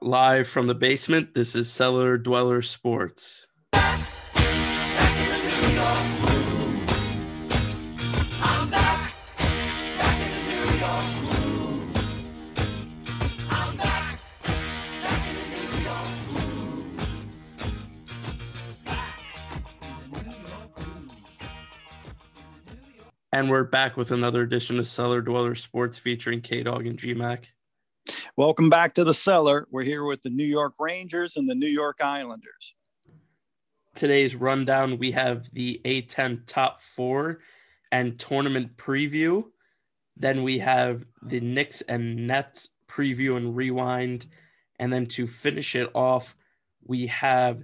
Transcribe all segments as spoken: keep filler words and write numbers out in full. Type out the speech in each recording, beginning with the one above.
Live from the basement, this is Cellar Dweller Sports. Back, back in the New York groove. I'm back, back in the New York groove. I'm back, back in the New York groove. Back in the New York groove. And we're back with another edition of Cellar Dweller Sports featuring K-Dog and G-Mac. Welcome back to the Cellar. We're here with the New York Rangers and the New York Islanders. Today's rundown, we have the A ten top four and tournament preview. Then we have the Knicks and Nets preview and rewind. And then to finish it off, we have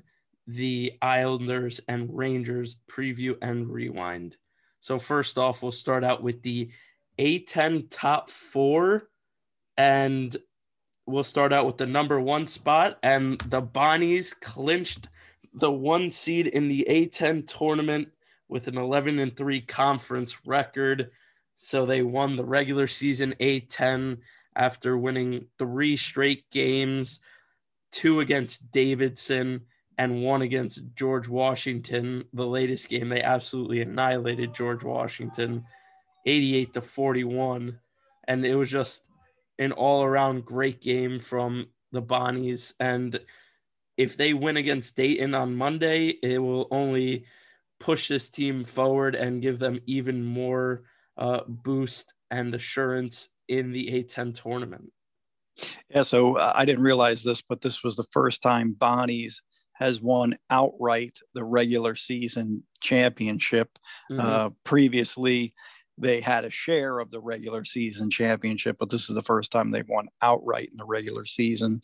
the Islanders and Rangers preview and rewind. So first off, we'll start out with the A ten top four. And we'll start out with the number one spot, and the Bonnies clinched the one seed in the A ten tournament with an eleven and three conference record. So they won the regular season A ten after winning three straight games, two against Davidson and one against George Washington. The latest game, they absolutely annihilated George Washington, eighty-eight to forty-one, and it was just an all-around great game from the Bonnies. And if they win against Dayton on Monday, it will only push this team forward and give them even more uh, boost and assurance in the A ten tournament. Yeah, so uh, I didn't realize this, but this was the first time Bonnies has won outright the regular season championship. Mm-hmm. Uh, previously, they had a share of the regular season championship, but this is the first time they've won outright in the regular season.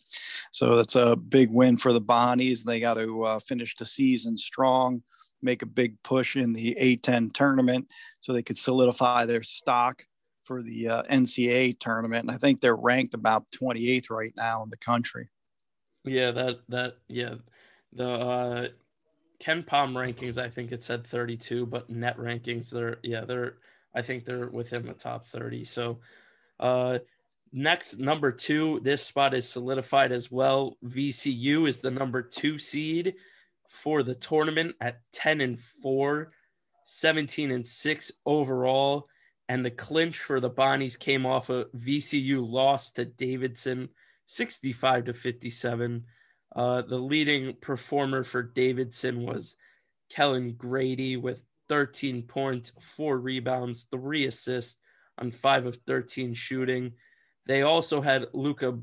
So that's a big win for the Bonnies. They got to uh, finish the season strong, make a big push in the A ten tournament so they could solidify their stock for the uh, N C A A tournament. And I think they're ranked about twenty-eighth right now in the country. Yeah, that, that, yeah. The, uh, Ken Palm rankings, I think it said thirty-two, but net rankings, they're, yeah, they're, I think they're within the top thirty. So uh, next, number two, this spot is solidified as well. V C U is the number two seed for the tournament at ten and four, seventeen and six overall. And the clinch for the Bonnies came off a V C U loss to Davidson, sixty-five to fifty-seven. Uh, the leading performer for Davidson was Kellan Grady with thirteen points, four rebounds, three assists on five of thirteen shooting. They also had Luka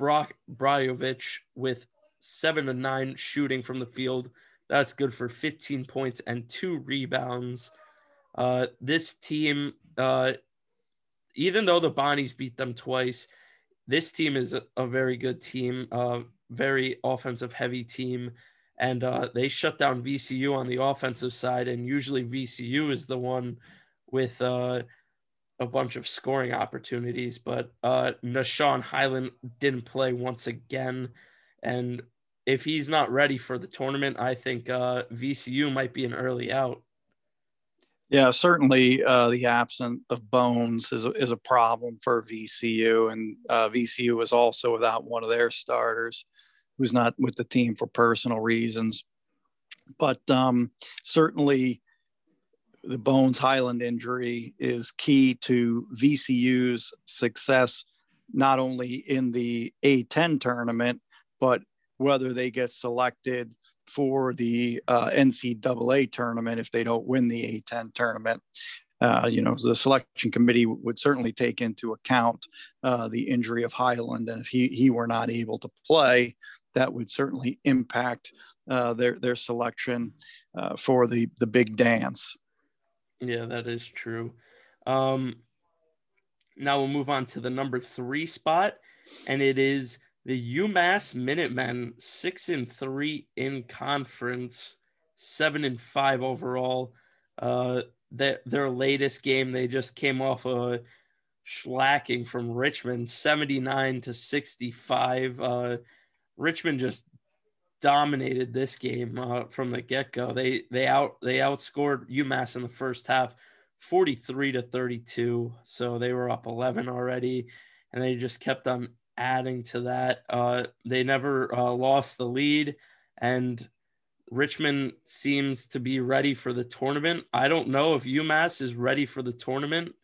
Brajovic with seven of nine shooting from the field. That's good for fifteen points and two rebounds. Uh, this team, uh, even though the Bonnies beat them twice, this team is a, a very good team, uh, very offensive-heavy team. And uh, they shut down V C U on the offensive side, and usually V C U is the one with uh, a bunch of scoring opportunities. But uh, Nah'Shon Hyland didn't play once again, and if he's not ready for the tournament, I think uh, V C U might be an early out. Yeah, certainly uh, the absence of Bones is a, is a problem for V C U, and uh, V C U is also without one of their starters, who's not with the team for personal reasons. But um, certainly the Bones Hyland injury is key to V C U's success, not only in the A ten tournament, but whether they get selected for the uh, N C double A tournament if they don't win the A ten tournament. Uh, you know, the selection committee would certainly take into account uh, the injury of Hyland. And if he, he were not able to play, that would certainly impact uh, their their selection uh, for the, the big dance. Yeah, that is true. Um, now we'll move on to the number three spot, and it is the UMass Minutemen, six and three in conference, seven and five overall. Uh, that their latest game, they just came off a shellacking from Richmond, seventy-nine to sixty-five. Uh, Richmond just dominated this game uh, from the get-go. They they out they outscored UMass in the first half, forty-three to thirty-two. So they were up eleven already, and they just kept on adding to that, uh, they never uh, lost the lead, and Richmond seems to be ready for the tournament. I don't know if UMass is ready for the tournament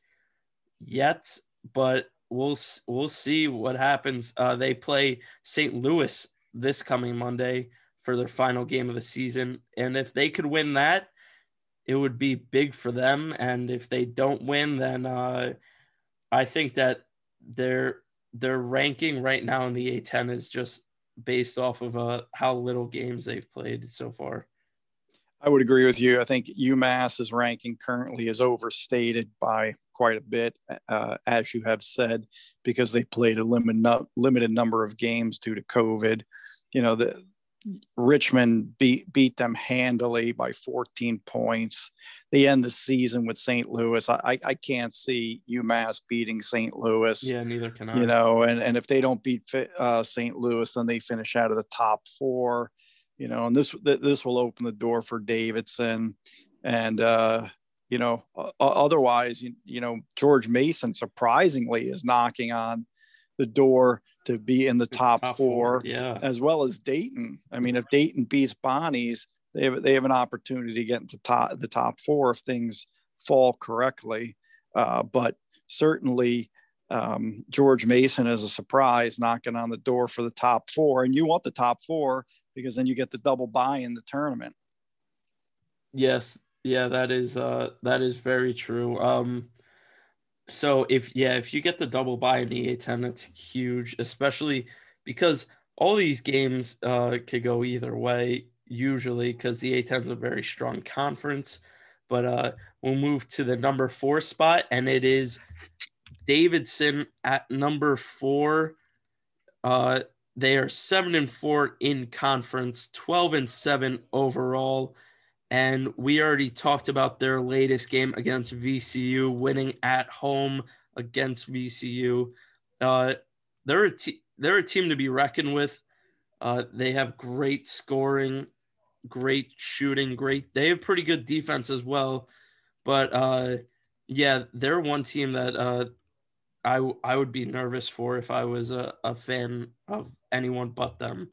yet, but we'll we'll see what happens. Uh, they play Saint Louis this coming Monday for their final game of the season, and if they could win that, it would be big for them. And if they don't win, then uh, I think that their their ranking right now in the A ten is just based off of uh, how little games they've played so far. I would agree with you. I think UMass's ranking currently is overstated by quite a bit, uh, as you have said, because they played a limit, limited number of games due to COVID. You know, the Richmond beat, beat them handily by fourteen points. They end the season with Saint Louis. I, I can't see UMass beating Saint Louis. Yeah, neither can I. You know, and, and if they don't beat uh, Saint Louis, then they finish out of the top four. You know, and this this will open the door for Davidson. And, uh, you know, otherwise, you, you know, George Mason surprisingly is knocking on the door to be in the top, top four, four yeah. as well as Dayton. I mean, if Dayton beats Bonnie's, they have, they have an opportunity to get into top, the top four if things fall correctly. Uh, but certainly um, George Mason is a surprise knocking on the door for the top four. And you want the top four, because then you get the double bye in the tournament. Yes. Yeah, that is, uh, that is very true. Um, so if, yeah, if you get the double bye in the A ten, that's huge, especially because all these games uh, could go either way usually, because the A ten is a very strong conference, but uh, we'll move to the number four spot, and it is Davidson at number four. Uh, They are seven and four in conference, twelve and seven overall, and we already talked about their latest game against V C U, winning at home against V C U. Uh, they're a te- they're a team to be reckoned with. Uh, they have great scoring, great shooting, great. They have pretty good defense as well, but uh, yeah, they're one team that uh, I I would be nervous for if I was a, a fan of anyone but them.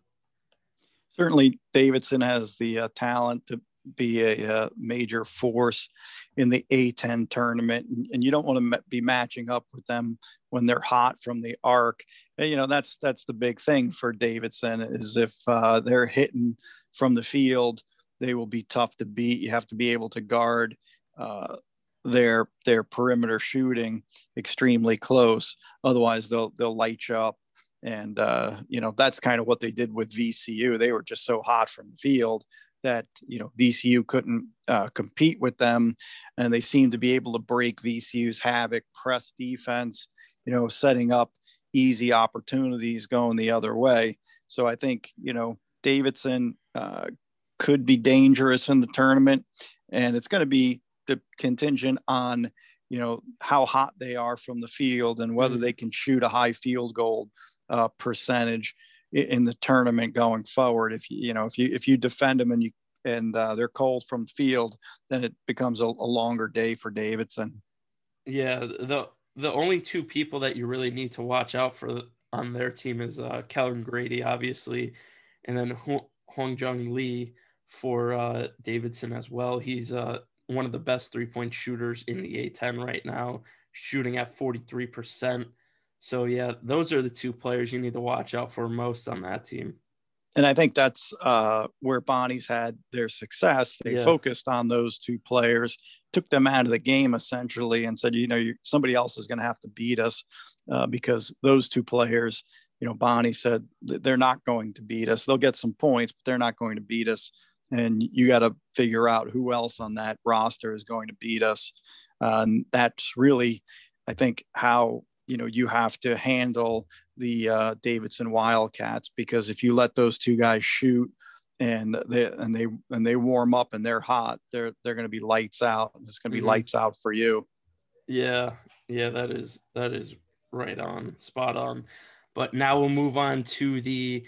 Certainly Davidson has the uh, talent to be a, a major force in the A ten tournament, and, and you don't want to ma- be matching up with them when they're hot from the arc. And, you know, that's that's the big thing for Davidson is if uh, they're hitting from the field, they will be tough to beat. You have to be able to guard uh, their their perimeter shooting extremely close, otherwise they'll they'll light you up. And, uh, you know, that's kind of what they did with V C U. They were just so hot from the field that, you know, V C U couldn't uh, compete with them. And they seemed to be able to break V C U's havoc, press defense, you know, setting up easy opportunities going the other way. So I think, you know, Davidson uh, could be dangerous in the tournament. And it's going to be the contingent on, you know, how hot they are from the field and whether they can shoot a high field goal Uh, percentage in the tournament going forward. If you, you know, if you if you defend them and you and uh, they're cold from the field, then it becomes a, a longer day for Davidson. Yeah, the the only two people that you really need to watch out for on their team is uh, Kellan Grady, obviously, and then Hyunjung Lee for uh, Davidson as well. He's uh, one of the best three point shooters in the A ten right now, shooting at forty-three percent. So, yeah, those are the two players you need to watch out for most on that team. And I think that's uh, where Bonnie's had their success. They yeah. focused on those two players, took them out of the game essentially, and said, you know, you, somebody else is going to have to beat us uh, because those two players, you know, Bonnie said they're not going to beat us. They'll get some points, but they're not going to beat us. And you got to figure out who else on that roster is going to beat us. Uh, and that's really, I think, how – you know, you have to handle the uh, Davidson Wildcats, because if you let those two guys shoot and they and they and they warm up and they're hot, they're they're going to be lights out. It's going to be mm-hmm. lights out for you. Yeah, yeah, that is that is right on, spot on. But now we'll move on to the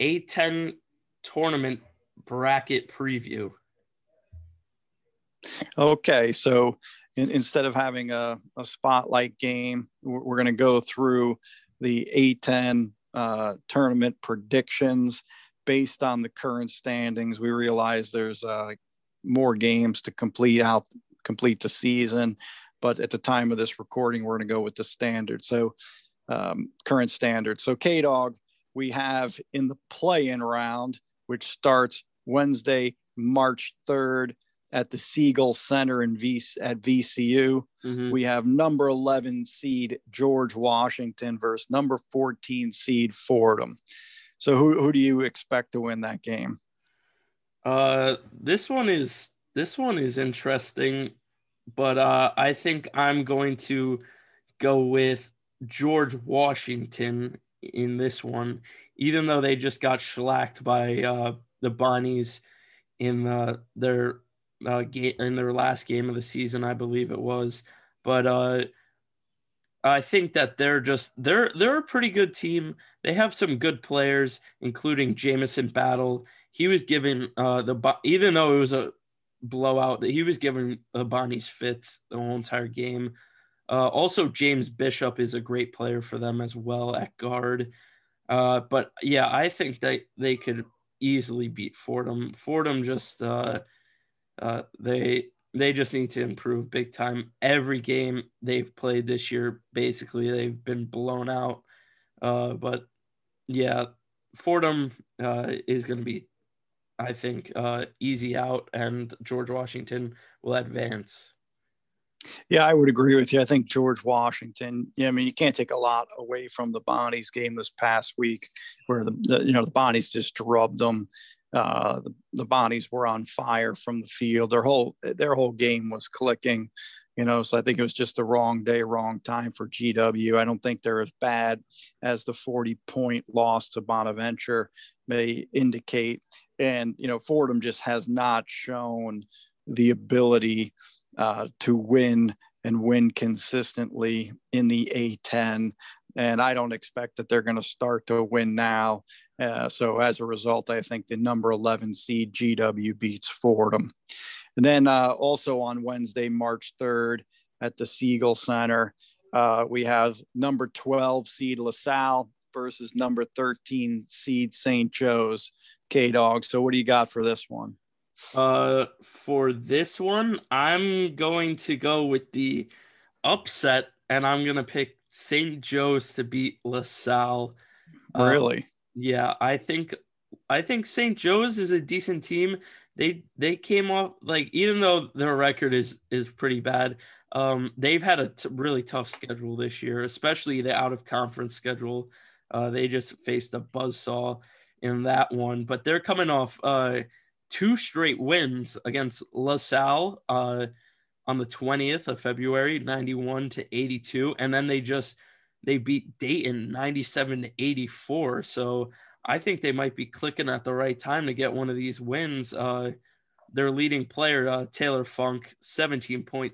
A ten tournament bracket preview. Okay, so. Instead of having a, a spotlight game, we're, we're going to go through the A ten uh, tournament predictions based on the current standings. We realize there's uh, more games to complete out, complete the season, but at the time of this recording, we're going to go with the standard. So um, current standard. So K-Dog, we have in the play-in round, which starts Wednesday, March third at the Siegel Center in v- at V C U. Mm-hmm. We have number eleven seed George Washington versus number fourteen seed Fordham. So who who do you expect to win that game? Uh, this one is this one is interesting, but uh, I think I'm going to go with George Washington in this one, even though they just got shellacked by uh, the Bonnies in uh, their uh, game in their last game of the season, I believe it was. But uh, I think that they're just they're they're a pretty good team. They have some good players, including Jamison Battle. He was given uh, the even though it was a blowout, that he was giving the Bonnies fits the whole entire game. Uh, also, James Bishop is a great player for them as well at guard. Uh, but, yeah, I think that they could easily beat Fordham. Fordham just uh, – uh, they they just need to improve big time. Every game they've played this year, basically, they've been blown out. Uh, but, yeah, Fordham uh, is going to be, I think, uh, easy out, and George Washington will advance. Yeah, I would agree with you. I think George Washington, yeah, I mean, you can't take a lot away from the Bonnies game this past week where, the, the you know, the Bonnies just drubbed them. Uh, the, the Bonnies were on fire from the field. Their whole their whole game was clicking, you know, so I think it was just the wrong day, wrong time for G W. I don't think they're as bad as the forty-point loss to Bonaventure may indicate. And, you know, Fordham just has not shown the ability – Uh, to win and win consistently in the A ten. And I don't expect that they're going to start to win now. Uh, so as a result, I think the number eleven seed G W beats Fordham. And then uh, also on Wednesday, March third at the Siegel Center, uh, we have number twelve seed LaSalle versus number thirteen seed Saint Joe's. K-Dog, so what do you got for this one? Uh, for this one, I'm going to go with the upset, and I'm going to pick Saint Joe's to beat LaSalle. Uh, really? Yeah, I think I think Saint Joe's is a decent team. They they came off, like, even though their record is is pretty bad, um, they've had a t- really tough schedule this year, especially the out-of-conference schedule. Uh, they just faced a buzzsaw in that one, but they're coming off uh. two straight wins against LaSalle uh, on the twentieth of February, ninety-one to eighty-two. And then they just, they beat Dayton ninety-seven to eighty-four. So I think they might be clicking at the right time to get one of these wins. Uh, their leading player, uh, Taylor Funk, seventeen point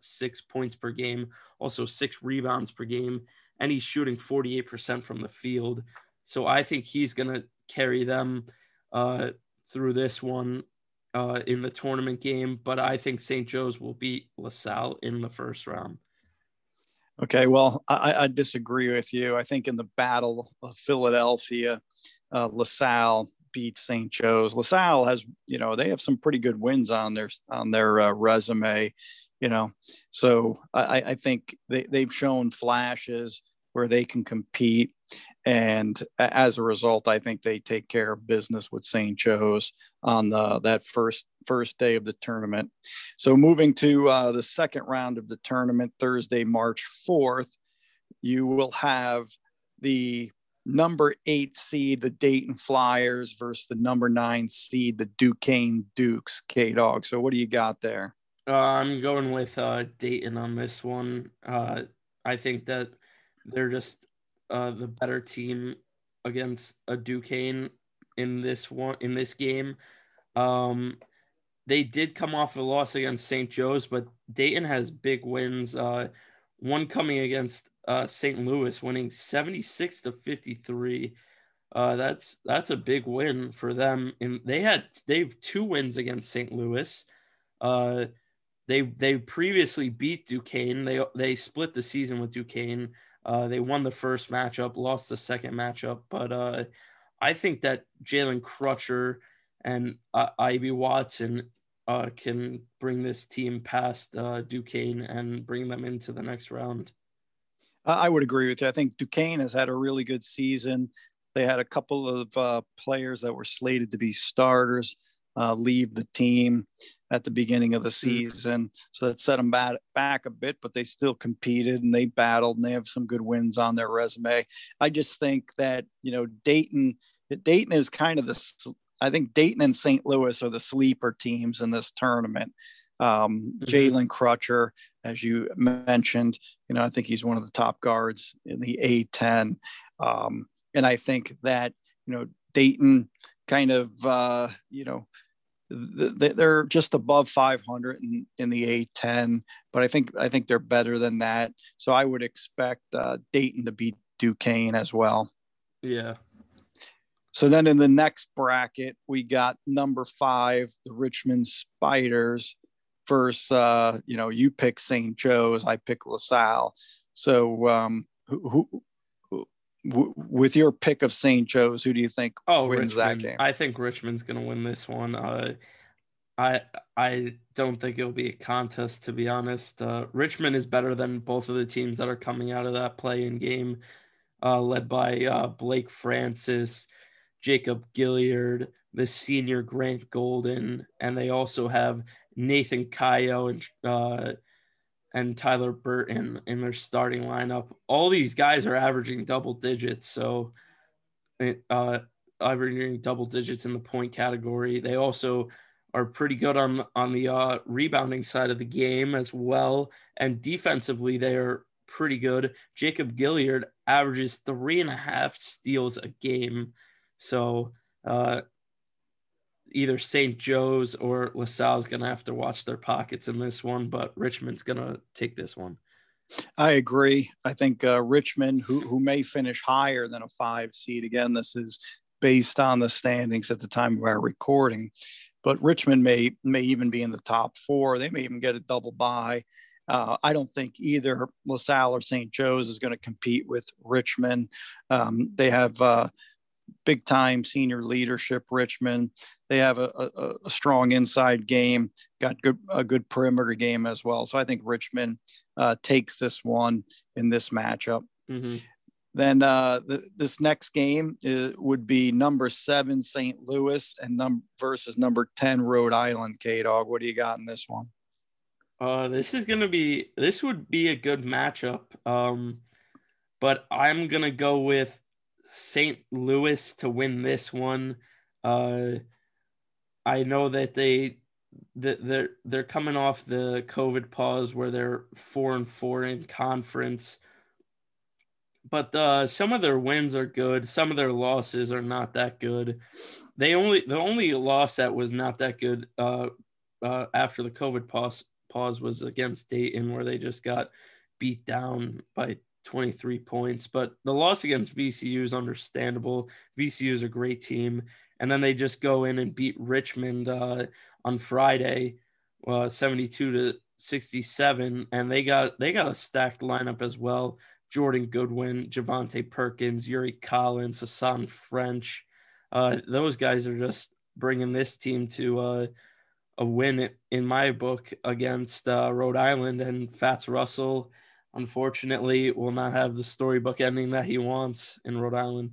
six points per game, also six rebounds per game. And he's shooting forty-eight percent from the field. So I think he's going to carry them uh through this one uh, in the tournament game, but I think Saint Joe's will beat LaSalle in the first round. Okay. Well, I, I disagree with you. I think in the battle of Philadelphia, uh, LaSalle beat Saint Joe's. LaSalle has, you know, they have some pretty good wins on their, on their uh, resume, you know, so I, I think they, they've shown flashes where they can compete. And as a result, I think they take care of business with Saint Joe's on the that first first day of the tournament. So moving to uh, the second round of the tournament, Thursday, March fourth, you will have the number eight seed, the Dayton Flyers, versus the number nine seed, the Duquesne Dukes. K-Dog, so what do you got there? Uh, I'm going with uh, Dayton on this one. Uh, I think that they're just – Uh, the better team against a Duquesne in this one in this game. Um, they did come off a loss against Saint Joe's, but Dayton has big wins. Uh, one coming against uh, Saint Louis, winning seventy-six to fifty-three. Uh, that's that's a big win for them. And they had they've two wins against Saint Louis. Uh, they they previously beat Duquesne. They they split the season with Duquesne. Uh, they won the first matchup, lost the second matchup, but uh, I think that Jalen Crutcher and uh, Ivy Watson uh, can bring this team past uh, Duquesne and bring them into the next round. I would agree with you. I think Duquesne has had a really good season. They had a couple of uh, players that were slated to be starters uh, leave the team at the beginning of the season. So that set them back, back a bit, but they still competed and they battled and they have some good wins on their resume. I just think that, you know, Dayton, Dayton is kind of the, I think Dayton and Saint Louis are the sleeper teams in this tournament. Um, mm-hmm. Jalen Crutcher, as you mentioned, you know, I think he's one of the top guards in the A ten. Um, and I think that, you know, Dayton kind of, uh, you know, th- they're just above five hundred in, in the A ten, but I think, I think they're better than that. So I would expect uh, Dayton to beat Duquesne as well. Yeah. So then in the next bracket, we got number five, the Richmond Spiders versus, uh, you know, you pick Saint Joe's, I pick LaSalle. So um, who, who, who w- with your pick of Saint Joe's, who do you think oh, wins Richmond. That game? I think Richmond's going to win this one. Uh, I I don't think it'll be a contest, to be honest. Uh, Richmond is better than both of the teams that are coming out of that play-in game, uh, led by uh, Blake Francis, Jacob Gilliard, the senior Grant Golden, and they also have Nathan Kayo and uh, and Tyler Burton in their starting lineup. All these guys are averaging double digits, so uh, averaging double digits in the point category. They also are pretty good on on the uh, rebounding side of the game as well, and defensively they are pretty good. Jacob Gilliard averages three and a half steals a game. So uh, either Saint Joe's or LaSalle is going to have to watch their pockets in this one, but Richmond's going to take this one. I agree. I think uh, Richmond, who who may finish higher than a five seed. Again, this is based on the standings at the time of our recording, but Richmond may may even be in the top four. They may even get a double bye. Uh, I don't think either LaSalle or Saint Joe's is going to compete with Richmond. Um, they have uh, – big time senior leadership, Richmond. They have a, a, a strong inside game, got good a good perimeter game as well. So I think Richmond uh, takes this one in this matchup. Mm-hmm. Then uh, the, this next game is, would be number seven, Saint Louis, and num- versus number ten, Rhode Island. K-Dog, what do you got in this one? Uh, this is going to be, this would be a good matchup, um, but I'm going to go with Saint Louis to win this one. Uh, I know that they that they're they're coming off the COVID pause where they're four and four in conference, but uh, some of their wins are good. Some of their losses are not that good. They only the only loss that was not that good uh, uh, after the COVID pause pause was against Dayton, where they just got beat down by twenty-three points, but the loss against V C U is understandable. V C U is a great team. And then they just go in and beat Richmond uh, on Friday, uh, seventy-two to sixty-seven. And they got, they got a stacked lineup as well. Jordan Goodwin, Javante Perkins, Yuri Collins, Hasahn French. Uh, those guys are just bringing this team to uh, a win in my book against uh, Rhode Island, and Fats Russell, unfortunately, will not have the storybook ending that he wants in Rhode Island.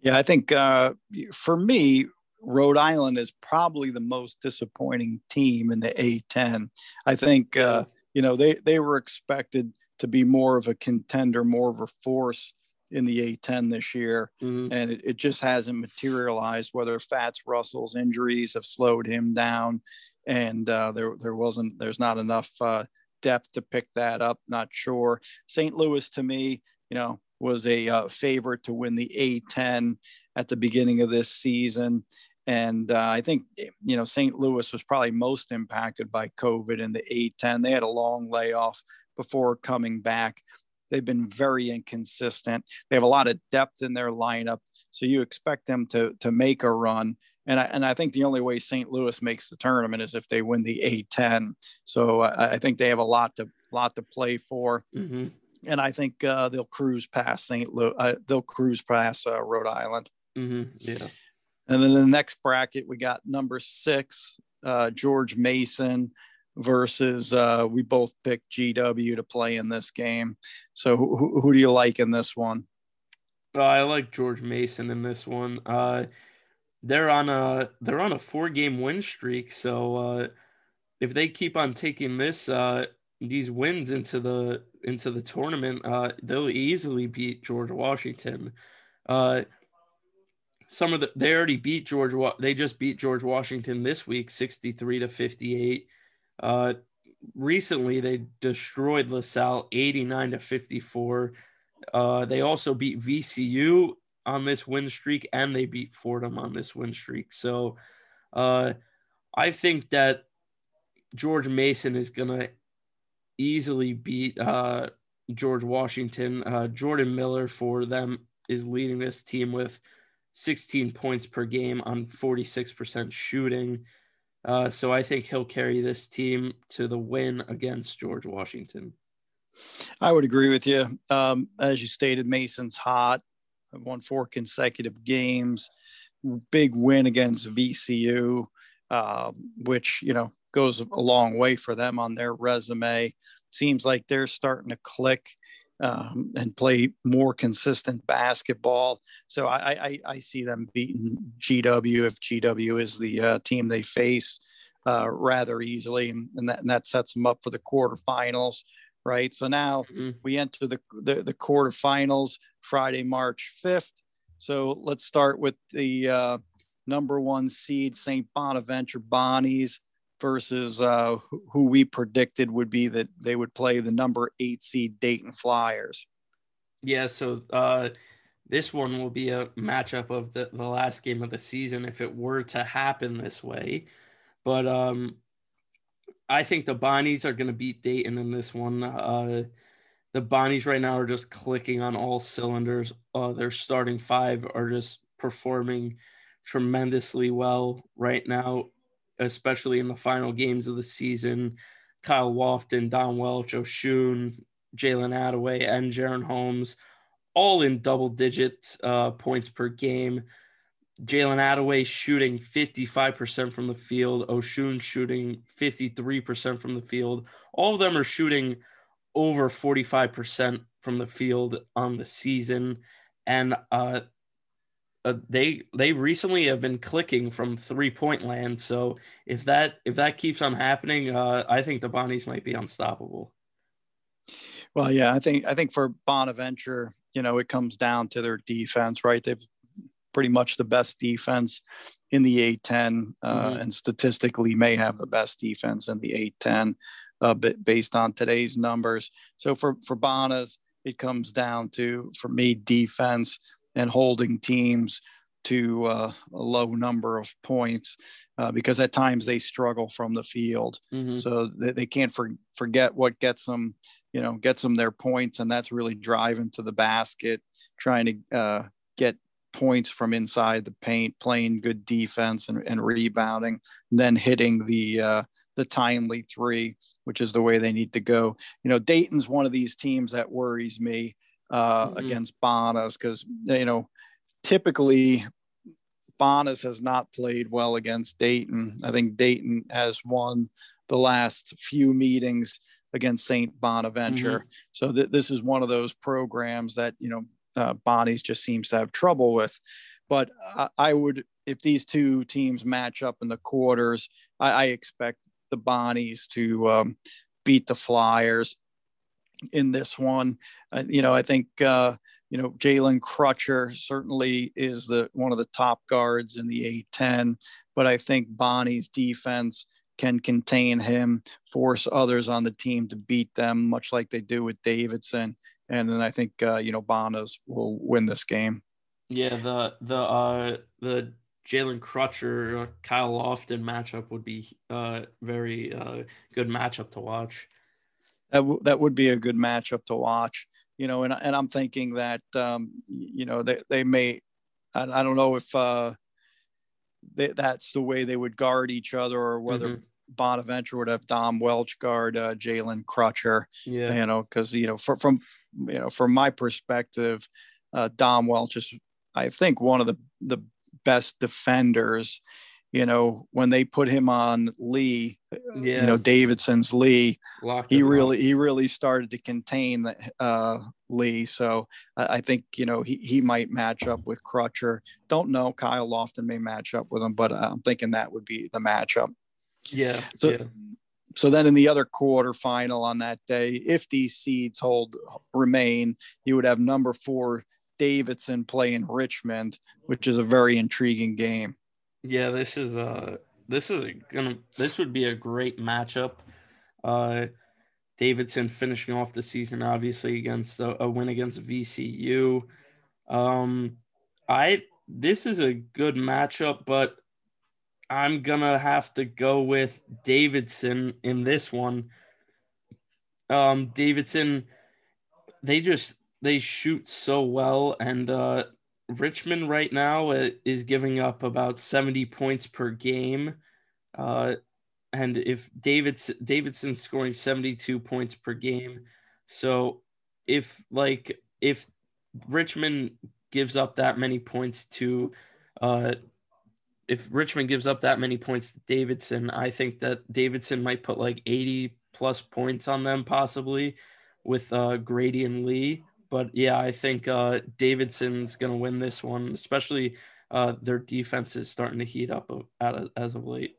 Yeah, I think uh, for me, Rhode Island is probably the most disappointing team in the A ten. I think, uh, you know, they, they were expected to be more of a contender, more of a force in the A ten this year. Mm-hmm. And it, it just hasn't materialized, whether Fats Russell's injuries have slowed him down and uh, there, there wasn't, there's not enough uh, depth to pick that up. Not sure. Saint Louis, to me, you know, was a uh, favorite to win the A ten at the beginning of this season. And uh, I think, you know, Saint Louis was probably most impacted by COVID in the A ten. They had a long layoff before coming back. They've been very inconsistent. They have a lot of depth in their lineup. So you expect them to to make a run. And I, and I think the only way Saint Louis makes the tournament is if they win the A ten. So I, I think they have a lot to lot to play for. Mm-hmm. and I think uh, they'll cruise past Saint Louis. Uh, they'll cruise past uh, Rhode Island. Mm-hmm. Yeah. And then the next bracket, we got number six, uh, George Mason versus uh, we both picked G W to play in this game. So who, who do you like in this one? Uh, I like George Mason in this one. Uh, they're on a they're on a four game win streak. So uh, if they keep on taking this uh, these wins into the into the tournament, uh, they'll easily beat George Washington. Uh, Some of the they already beat George. They just beat George Washington this week, sixty-three to fifty-eight. Uh, recently, they destroyed LaSalle, eighty-nine to fifty-four. Uh, they also beat V C U on this win streak, and they beat Fordham on this win streak. So, uh, I think that George Mason is gonna easily beat uh, George Washington. Uh, Jordan Miller for them is leading this team with sixteen points per game on forty-six percent shooting. Uh, so I think he'll carry this team to the win against George Washington. I would agree with you. Um, as you stated, Mason's hot. Won four consecutive games. Big win against V C U, uh, which, you know, goes a long way for them on their resume. Seems like they're starting to click Um, and play more consistent basketball. So I, I, I see them beating G W if G W is the uh, team they face uh, rather easily. And that, and that sets them up for the quarterfinals, right? So now mm-hmm. we enter the, the, the quarterfinals Friday, March fifth. So let's start with the uh, number one seed, Saint Bonaventure Bonnies, versus uh, who we predicted would be that they would play the number eight seed Dayton Flyers. Yeah, so uh, this one will be a matchup of the, the last game of the season if it were to happen this way. But um, I think the Bonnies are going to beat Dayton in this one. Uh, the Bonnies right now are just clicking on all cylinders. Uh, their starting five are just performing tremendously well right now, especially in the final games of the season. Kyle Lofton, Dom Welch, Osun, Jalen Attaway, and Jaron Holmes, all in double-digit uh, points per game. Jalen Attaway shooting fifty-five percent from the field. Osun shooting fifty-three percent from the field. All of them are shooting over forty-five percent from the field on the season. And uh, Uh, they they recently have been clicking from three-point land. So if that if that keeps on happening, uh, I think the Bonnies might be unstoppable. Well, yeah, I think I think for Bonaventure, you know, it comes down to their defense, right? They've pretty much the best defense in the A ten, uh, mm-hmm. and statistically may have the best defense in the A ten, uh, based on today's numbers. So for for Bonas, it comes down to, for me, defense and holding teams to uh, a low number of points, uh, because at times they struggle from the field. Mm-hmm. So they, they can't for, forget what gets them, you know, gets them their points. And that's really driving to the basket, trying to uh, get points from inside the paint, playing good defense and, and rebounding, and then hitting the, uh, the timely three, which is the way they need to go. You know, Dayton's one of these teams that worries me Uh, mm-hmm. against Bonas, because, you know, typically Bonas has not played well against Dayton. I think Dayton has won the last few meetings against Saint Bonaventure. Mm-hmm. So th- this is one of those programs that, you know, uh, Bonnie's just seems to have trouble with. But I-, I would, if these two teams match up in the quarters, I, I expect the Bonnies to um, beat the Flyers in this one. Uh, you know, I think, uh, you know, Jalen Crutcher certainly is the one of the top guards in the A ten, but I think Bonnie's defense can contain him, force others on the team to beat them, much like they do with Davidson. And then I think, uh, you know, Bonas will win this game. Yeah, the the uh, the Jalen Crutcher, Kyle Lofton matchup would be uh, very uh, good matchup to watch. That, w- that would be a good matchup to watch, you know, and, and I'm thinking that, um, you know, they, they may, I, I don't know if uh, they, that's the way they would guard each other, or whether mm-hmm. Bonaventure would have Dom Welch guard uh, Jalen Crutcher. Yeah, you know, because you know for, from you know from my perspective, uh, Dom Welch is, I think, one of the the best defenders. You know, when they put him on Lee, yeah. you know, Davidson's Lee, Locked he really, up. he really started to contain the, uh, Lee. So I, I think, you know, he, he might match up with Crutcher. Don't know. Kyle Lofton may match up with him, but I'm thinking that would be the matchup. Yeah. So, yeah. so then in the other quarterfinal on that day, if these seeds hold remain, you would have number four Davidson playing Richmond, which is a very intriguing game. Yeah, this is a this is gonna this would be a great matchup. Uh, Davidson finishing off the season obviously against a, a win against V C U. Um, I this is a good matchup, but I'm gonna have to go with Davidson in this one. Um, Davidson, they just they shoot so well, and uh, Richmond right now is giving up about seventy points per game. Uh, and if Davidson, Davidson's scoring seventy-two points per game. So if like, if Richmond gives up that many points to, uh, if Richmond gives up that many points to Davidson, I think that Davidson might put like eighty plus points on them possibly with uh, Grady and Lee. But, yeah, I think uh, Davidson's going to win this one, especially uh, their defense is starting to heat up as of late.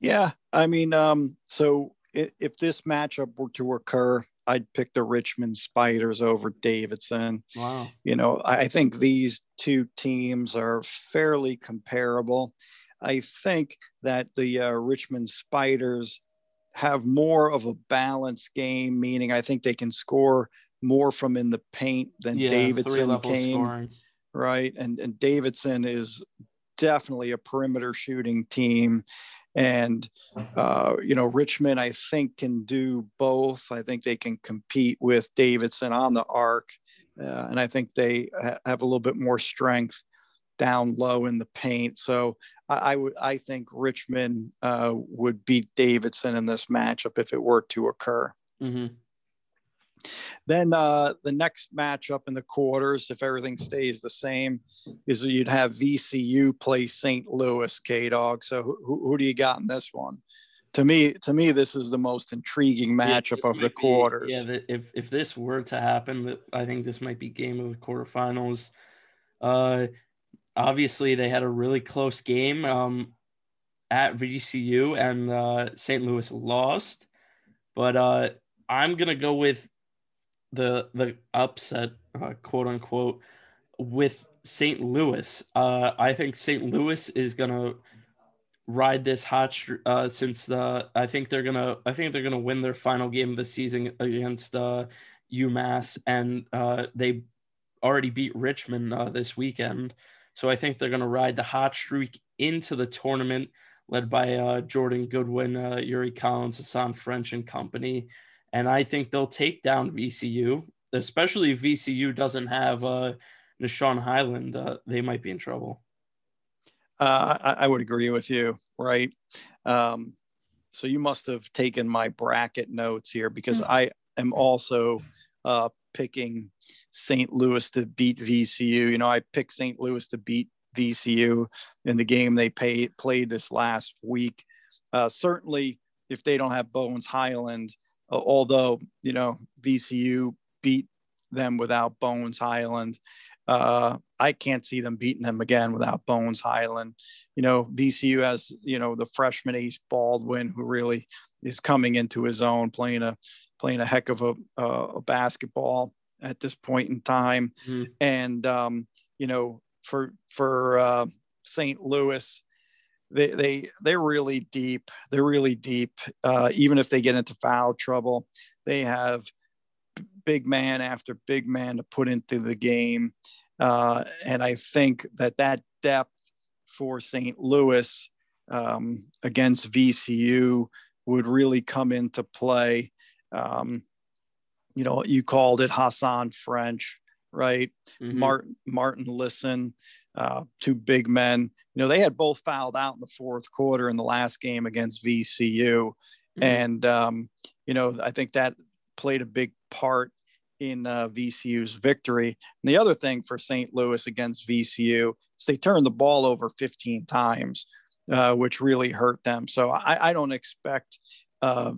Yeah, I mean, um, so if this matchup were to occur, I'd pick the Richmond Spiders over Davidson. Wow. You know, I think these two teams are fairly comparable. I think that the uh, Richmond Spiders have more of a balanced game, meaning I think they can score – more from in the paint than yeah, Davidson came, scoring. right? And and Davidson is definitely a perimeter shooting team, and uh, you know Richmond I think can do both. I think they can compete with Davidson on the arc, uh, and I think they ha- have a little bit more strength down low in the paint. So I, I would I think Richmond uh, would beat Davidson in this matchup if it were to occur. Mm-hmm. Then uh, the next matchup in the quarters, if everything stays the same, is you'd have V C U play Saint Louis, K-Dog. So who, who do you got in this one? To me, to me, this is the most intriguing matchup yeah, of the quarters. Be, yeah, if if this were to happen, I think this might be game of the quarterfinals. Uh, obviously, they had a really close game um, at V C U, and uh, Saint Louis lost. But uh, I'm gonna go with the the upset, uh, quote unquote, with Saint Louis. Uh, I think Saint Louis is gonna ride this hot sh- uh, since the. I think they're gonna. I think they're gonna win their final game of the season against uh, UMass, and uh, they already beat Richmond uh, this weekend. So I think they're gonna ride the hot streak into the tournament, led by uh, Jordan Goodwin, uh, Yuri Collins, Hasahn French, and company. And I think they'll take down V C U, especially if V C U doesn't have uh, Nah'Shon Hyland. Uh, they might be in trouble. Uh, I, I would agree with you, right? Um, so you must have taken my bracket notes here because mm-hmm. I am also uh, picking Saint Louis to beat V C U. You know, I picked Saint Louis to beat V C U in the game they pay, played this last week. Uh, certainly, if they don't have Bones Hyland, although, you know, V C U beat them without Bones Hyland. Uh, I can't see them beating them again without Bones Hyland. You know, V C U has, you know, the freshman Ace Baldwin, who really is coming into his own, playing a playing a heck of a, uh, a basketball at this point in time. Mm-hmm. And, um, you know, for for uh, Saint Louis, They they they're really deep. They're really deep. Uh, even if they get into foul trouble, they have big man after big man to put into the game. Uh, and I think that that depth for Saint Louis um, against V C U would really come into play. Um, you know, you called it Hasahn French, right? Mm-hmm. Martin Martin Lisson. uh, two big men. You know, they had both fouled out in the fourth quarter in the last game against V C U. Mm-hmm. And, um, you know, I think that played a big part in uh, V C U's victory. And the other thing for Saint Louis against V C U is they turned the ball over fifteen times, uh, which really hurt them. So I, I don't expect uh,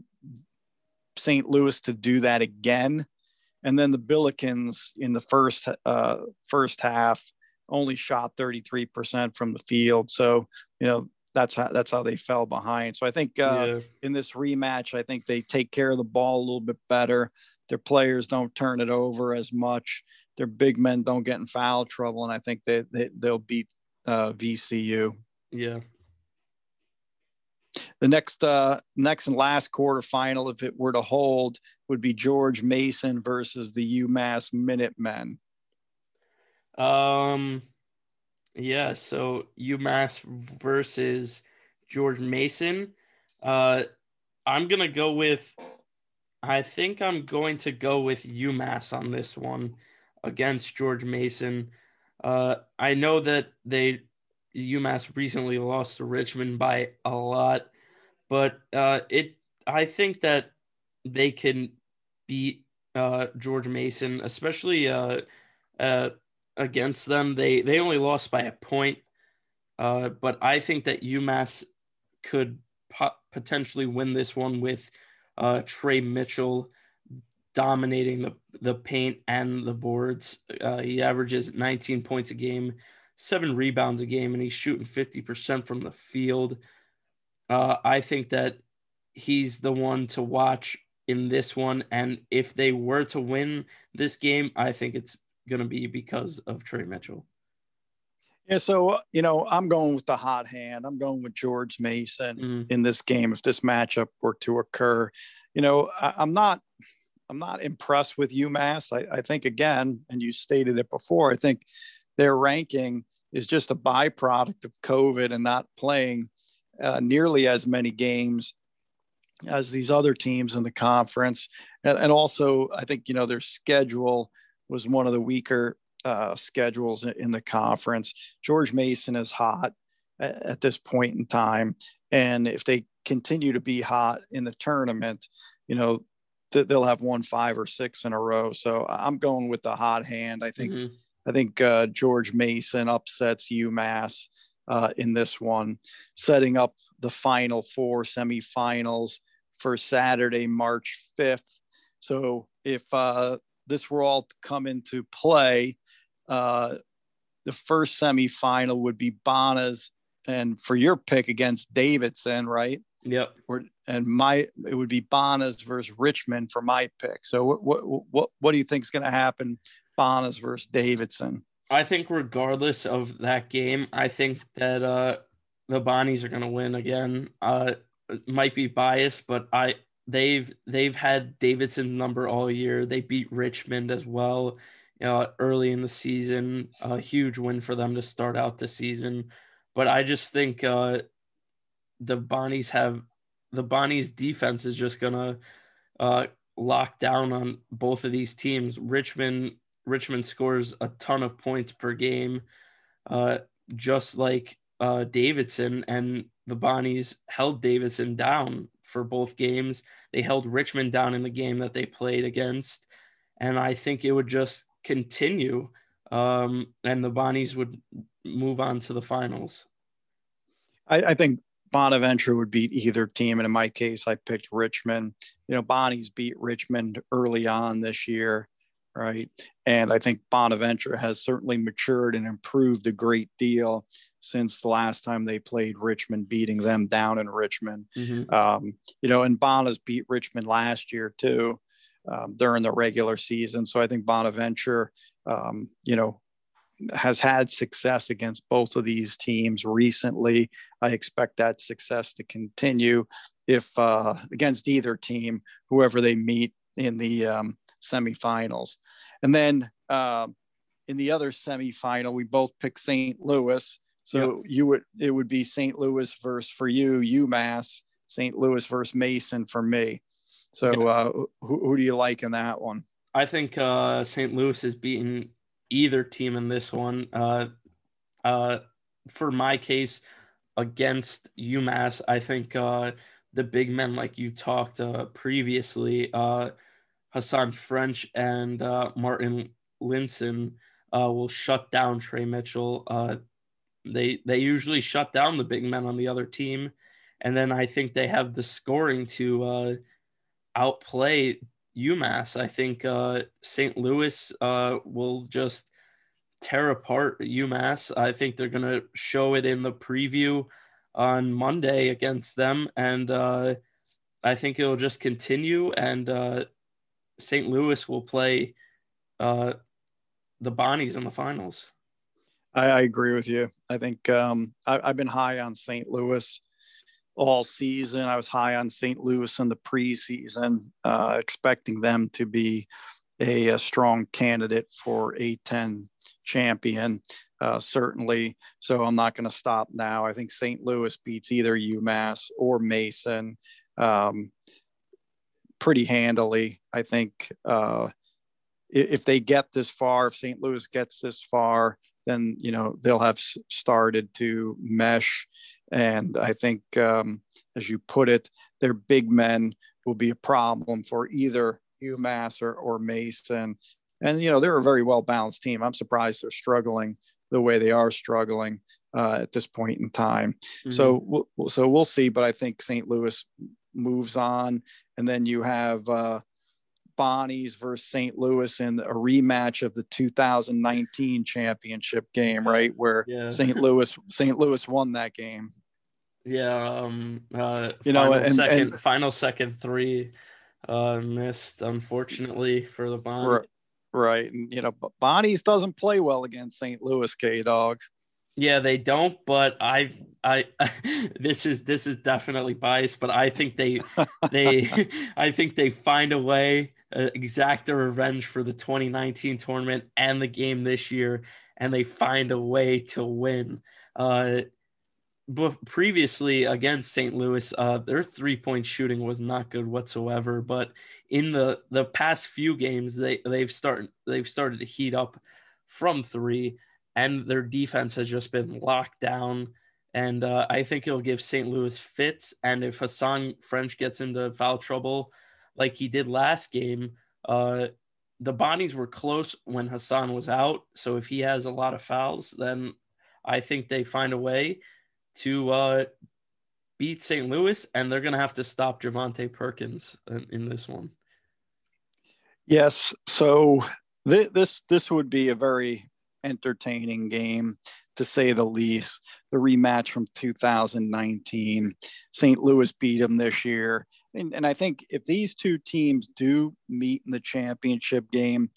Saint Louis to do that again. And then the Billikens in the first uh, first half only shot thirty-three percent from the field. So, you know, that's how, that's how they fell behind. So I think uh, yeah. in this rematch, I think they take care of the ball a little bit better. Their players don't turn it over as much. Their big men don't get in foul trouble. And I think they, they, they'll beat uh, V C U. Yeah. The next uh, next and last quarterfinal, if it were to hold, would be George Mason versus the UMass Minutemen. Um, yeah, so UMass versus George Mason. Uh, I'm going to go with – I think I'm going to go with UMass on this one against George Mason. Uh, I know that they – UMass recently lost to Richmond by a lot, but uh, it I think that they can beat uh, George Mason, especially uh, uh, against them. They they only lost by a point, uh, but I think that UMass could po- potentially win this one with uh, Trey Mitchell dominating the, the paint and the boards. Uh, he averages nineteen points a game, seven rebounds a game, and he's shooting fifty percent from the field. Uh, I think that he's the one to watch in this one. And if they were to win this game, I think it's going to be because of Trey Mitchell. Yeah. So, you know, I'm going with the hot hand. I'm going with George Mason mm. in this game. If this matchup were to occur, you know, I, I'm not, I'm not impressed with UMass. I, I think again, and you stated it before, I think their ranking is just a byproduct of COVID and not playing uh, nearly as many games as these other teams in the conference. And, and also, I think, you know, their schedule was one of the weaker uh, schedules in the conference. George Mason is hot at, at this point in time. And if they continue to be hot in the tournament, you know, th- they'll have won five or six in a row. So I'm going with the hot hand. I think mm-hmm. I think uh, George Mason upsets UMass uh, in this one, setting up the Final Four semifinals for Saturday, March fifth. So if uh, this were all to come into play, uh, the first semifinal would be Bonas, and for your pick against Davidson, right? Yep. Or, and my it would be Bonas versus Richmond for my pick. So what what what, what do you think is going to happen? Bonas versus Davidson. I think regardless of that game, I think that uh, the Bonnies are going to win again. Uh, might be biased, but I they've they've had Davidson number all year. They beat Richmond as well, you know, early in the season. A huge win for them to start out the season. But I just think uh, the Bonnies have the Bonnies defense is just going to uh, lock down on both of these teams. Richmond. Richmond scores a ton of points per game, uh, just like uh, Davidson, and the Bonnies held Davidson down for both games. They held Richmond down in the game that they played against, and I think it would just continue, um, and the Bonnies would move on to the finals. I, I think Bonaventure would beat either team, and in my case, I picked Richmond. You know, Bonnies beat Richmond early on this year. Right. And I think Bonaventure has certainly matured and improved a great deal since the last time they played Richmond, beating them down in Richmond. Mm-hmm. Um, you know, and Bonas beat Richmond last year, too, um, during the regular season. So I think Bonaventure, um, you know, has had success against both of these teams recently. I expect that success to continue if uh, against either team, whoever they meet in the um, semifinals. And then uh, in the other semifinal, we both picked Saint Louis. So yep. you would it would be Saint Louis versus for you, UMass, Saint Louis versus Mason for me. So yep. uh, who, who do you like in that one? I think uh, Saint Louis has beaten either team in this one. Uh, Uh, for my case, against UMass, I think uh, the big men like you talked uh, previously, uh, Hasahn French and uh, Martin Linson uh, will shut down Trey Mitchell. Uh, they they usually shut down the big men on the other team. And then I think they have the scoring to uh, outplay UMass. I think uh, Saint Louis uh, will just tear apart UMass. I think they're going to show it in the preview on Monday against them. And uh, I think it'll just continue. And uh, Saint Louis will play uh, the Bonnies in the finals. I, I agree with you. I think um, I, I've been high on Saint Louis all season. I was high on Saint Louis in the preseason, uh, expecting them to be a, a strong candidate for A ten champion, uh, certainly. So I'm not going to stop now. I think Saint Louis beats either UMass or Mason um, pretty handily. I think uh, if they get this far, if Saint Louis gets this far, then, you know, they'll have started to mesh. And I think, um, as you put it, their big men will be a problem for either UMass or, or Mason. And, you know, they're a very well-balanced team. I'm surprised they're struggling the way they are struggling uh, at this point in time. Mm-hmm. So, we'll, so we'll see. But I think Saint Louis moves on. And then you have uh, Bonnies versus Saint Louis in a rematch of the two thousand nineteen championship game, right? Where yeah. Saint Louis Saint Louis won that game. Yeah, um, uh, you final know, and, second and, final second three uh, missed, unfortunately, for the Bonnies. Right, and you know, Bonnies doesn't play well against Saint Louis, K-Dog. Yeah, they don't. But I, I, this is this is definitely biased. But I think they, they, I think they find a way. Exact a revenge for the twenty nineteen tournament and the game this year, and they find a way to win. Uh, but previously against Saint Louis, uh, their three-point shooting was not good whatsoever. But in the, the past few games, they they've started they've started to heat up from three, and their defense has just been locked down. And uh, I think it'll give Saint Louis fits. And if Hasahn French gets into foul trouble, like he did last game, uh, the Bonnies were close when Hassan was out. So if he has a lot of fouls, then I think they find a way to uh, beat Saint Louis, and they're going to have to stop Javonte Perkins in, in this one. Yes. So th- this, this would be a very entertaining game, to say the least. The rematch from two thousand nineteen, Saint Louis beat them this year. And, and I think if these two teams do meet in the championship game,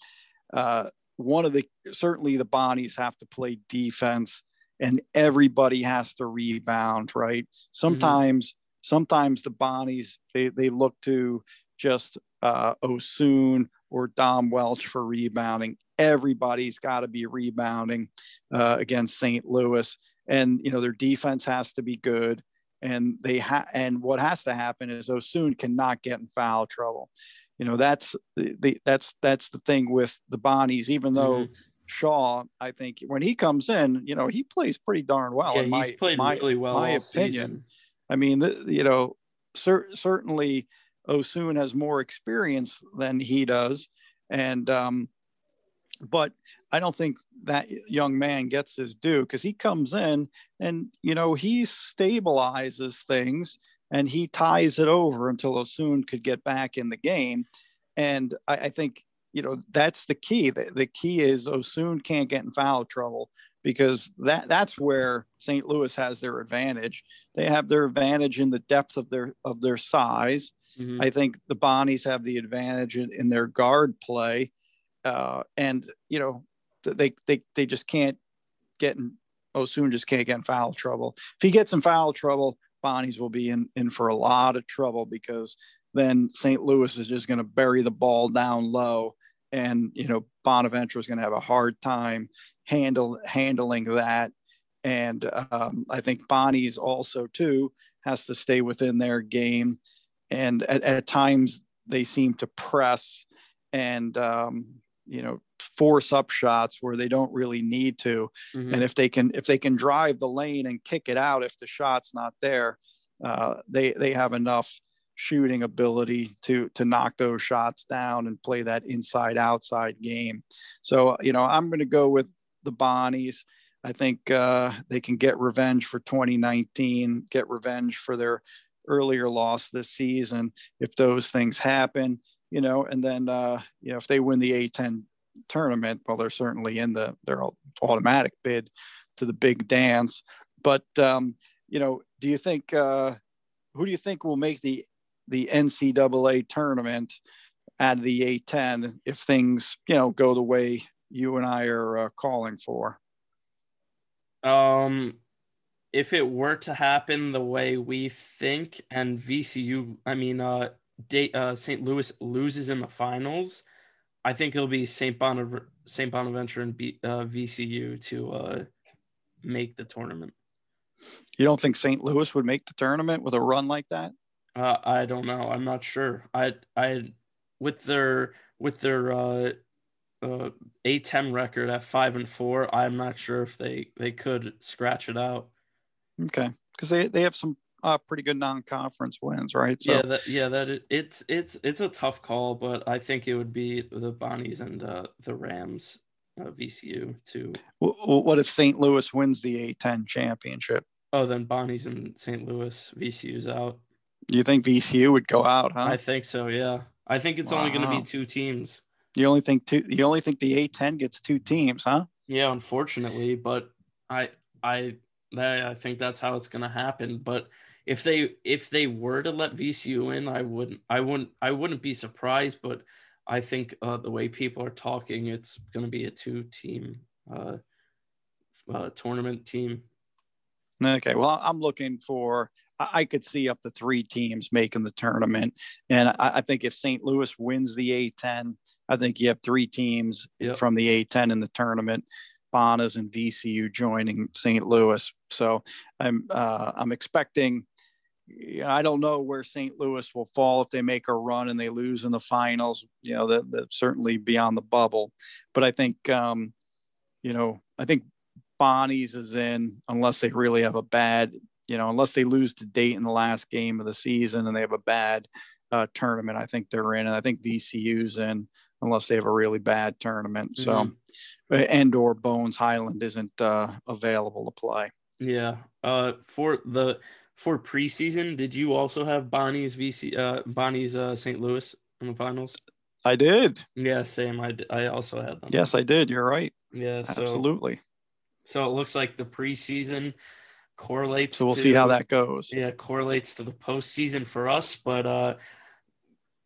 uh, one of the certainly the Bonnies have to play defense, and everybody has to rebound, right? Sometimes, mm-hmm. sometimes the Bonnies they, they look to just uh, Osun or Dom Welch for rebounding. Everybody's got to be rebounding uh, against Saint Louis, and you know their defense has to be good. And they ha- and what has to happen is Osun cannot get in foul trouble. You know, that's the, the that's that's the thing with the Bonnies. Even though mm-hmm. Shaw, I think when he comes in, you know, he plays pretty darn well. Yeah, in my, he's played my, really well. My all opinion. Season. I mean, the, you know, cer- certainly Osun has more experience than he does, and um, but I don't think that young man gets his due, because he comes in and, you know, he stabilizes things and he ties it over until Osun could get back in the game. And I, I think, you know, that's the key. The, the key is Osun can't get in foul trouble, because that, that's where Saint Louis has their advantage. They have their advantage in the depth of their of their size. Mm-hmm. I think the Bonnies have the advantage in, in their guard play. Uh, and, you know, They they they just can't get in. Osun just can't get in foul trouble. If he gets in foul trouble, Bonnies will be in, in for a lot of trouble, because then Saint Louis is just going to bury the ball down low, and you know Bonaventure is going to have a hard time handle handling that. And um, I think Bonnies also too has to stay within their game, and at, at times they seem to press and. Um, you know, force up shots where they don't really need to. Mm-hmm. And if they can, if they can drive the lane and kick it out, if the shot's not there, uh, they, they have enough shooting ability to, to knock those shots down and play that inside outside game. So, you know, I'm going to go with the Bonnies. I think uh, they can get revenge for twenty nineteen, get revenge for their earlier loss this season, if those things happen, you know, and then, uh, you know, if they win the A ten tournament, well, they're certainly in the, their automatic bid to the big dance. But, um, you know, do you think, uh, who do you think will make the, the N C double A tournament out of the A ten if things, you know, go the way you and I are uh, calling for? Um, if it were to happen the way we think, and V C U, I mean, uh, Day, uh, Saint Louis loses in the finals, I think it'll be Saint Bonav- Saint Bonaventure and B- uh, V C U to uh, make the tournament. You don't think Saint Louis would make the tournament with a run like that? Uh, I don't know. I'm not sure. I, I, with their, with their, uh, uh, A ten record at five and four, I'm not sure if they, they could scratch it out. Okay. Cause they, they have some uh, pretty good non-conference wins, right? So. Yeah. That, yeah. That it, it's, it's, it's a tough call, but I think it would be the Bonnies and uh, the Rams, uh, V C U too. Well, what if Saint Louis wins the A ten championship? Oh, then Bonnies and Saint Louis, V C U's out. You think V C U would go out, huh? I think so. Yeah. I think it's wow. only going to be two teams. You only think two, you only think the A ten gets two teams, huh? Yeah, unfortunately, but I, I, I think that's how it's going to happen. But if they, if they were to let V C U in, I wouldn't, I wouldn't, I wouldn't be surprised, but I think uh, the way people are talking, it's going to be a two team uh, uh, tournament team. Okay. Well, I'm looking for, I could see up to three teams making the tournament. And I, I think if Saint Louis wins the A ten, I think you have three teams yep. from the A ten in the tournament, Bonas and V C U joining Saint Louis. So I'm, uh, I'm expecting, I don't know where Saint Louis will fall if they make a run and they lose in the finals, you know, that, that certainly beyond the bubble. But I think, um, you know, I think Bonnie's is in, unless they really have a bad, you know, unless they lose to Dayton in the last game of the season and they have a bad uh, tournament, I think they're in. And I think V C U's in unless they have a really bad tournament. Mm-hmm. So, and or Bones Highland isn't uh, available to play. Yeah. Uh, for the for preseason, did you also have Bonnie's V C uh, Bonnie's uh, Saint Louis in the finals? I did. Yeah, same. I, I also had them. Yes, I did. You're right. Yeah. So, absolutely. So it looks like the preseason correlates. So we'll to, see how that goes. Yeah, correlates to the postseason for us, but uh,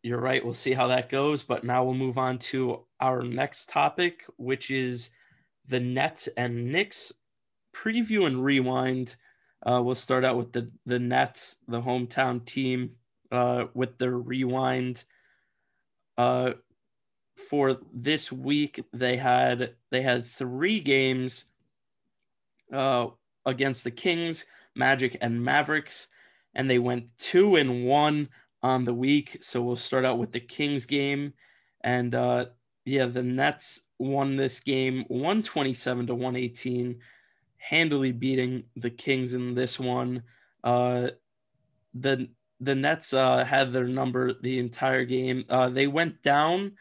you're right. We'll see how that goes. But now we'll move on to our next topic, which is the Nets and Knicks preview and rewind. Uh, we'll start out with the, the Nets, the hometown team, uh, with their rewind. Uh, for this week, they had they had three games uh against the Kings, Magic, and Mavericks, and they went two and one on the week. So we'll start out with the Kings game, and uh, yeah, the Nets won this game one twenty-seven to one eighteen, handily beating the Kings in this one. Uh, the the Nets uh, had their number the entire game. Uh, they went down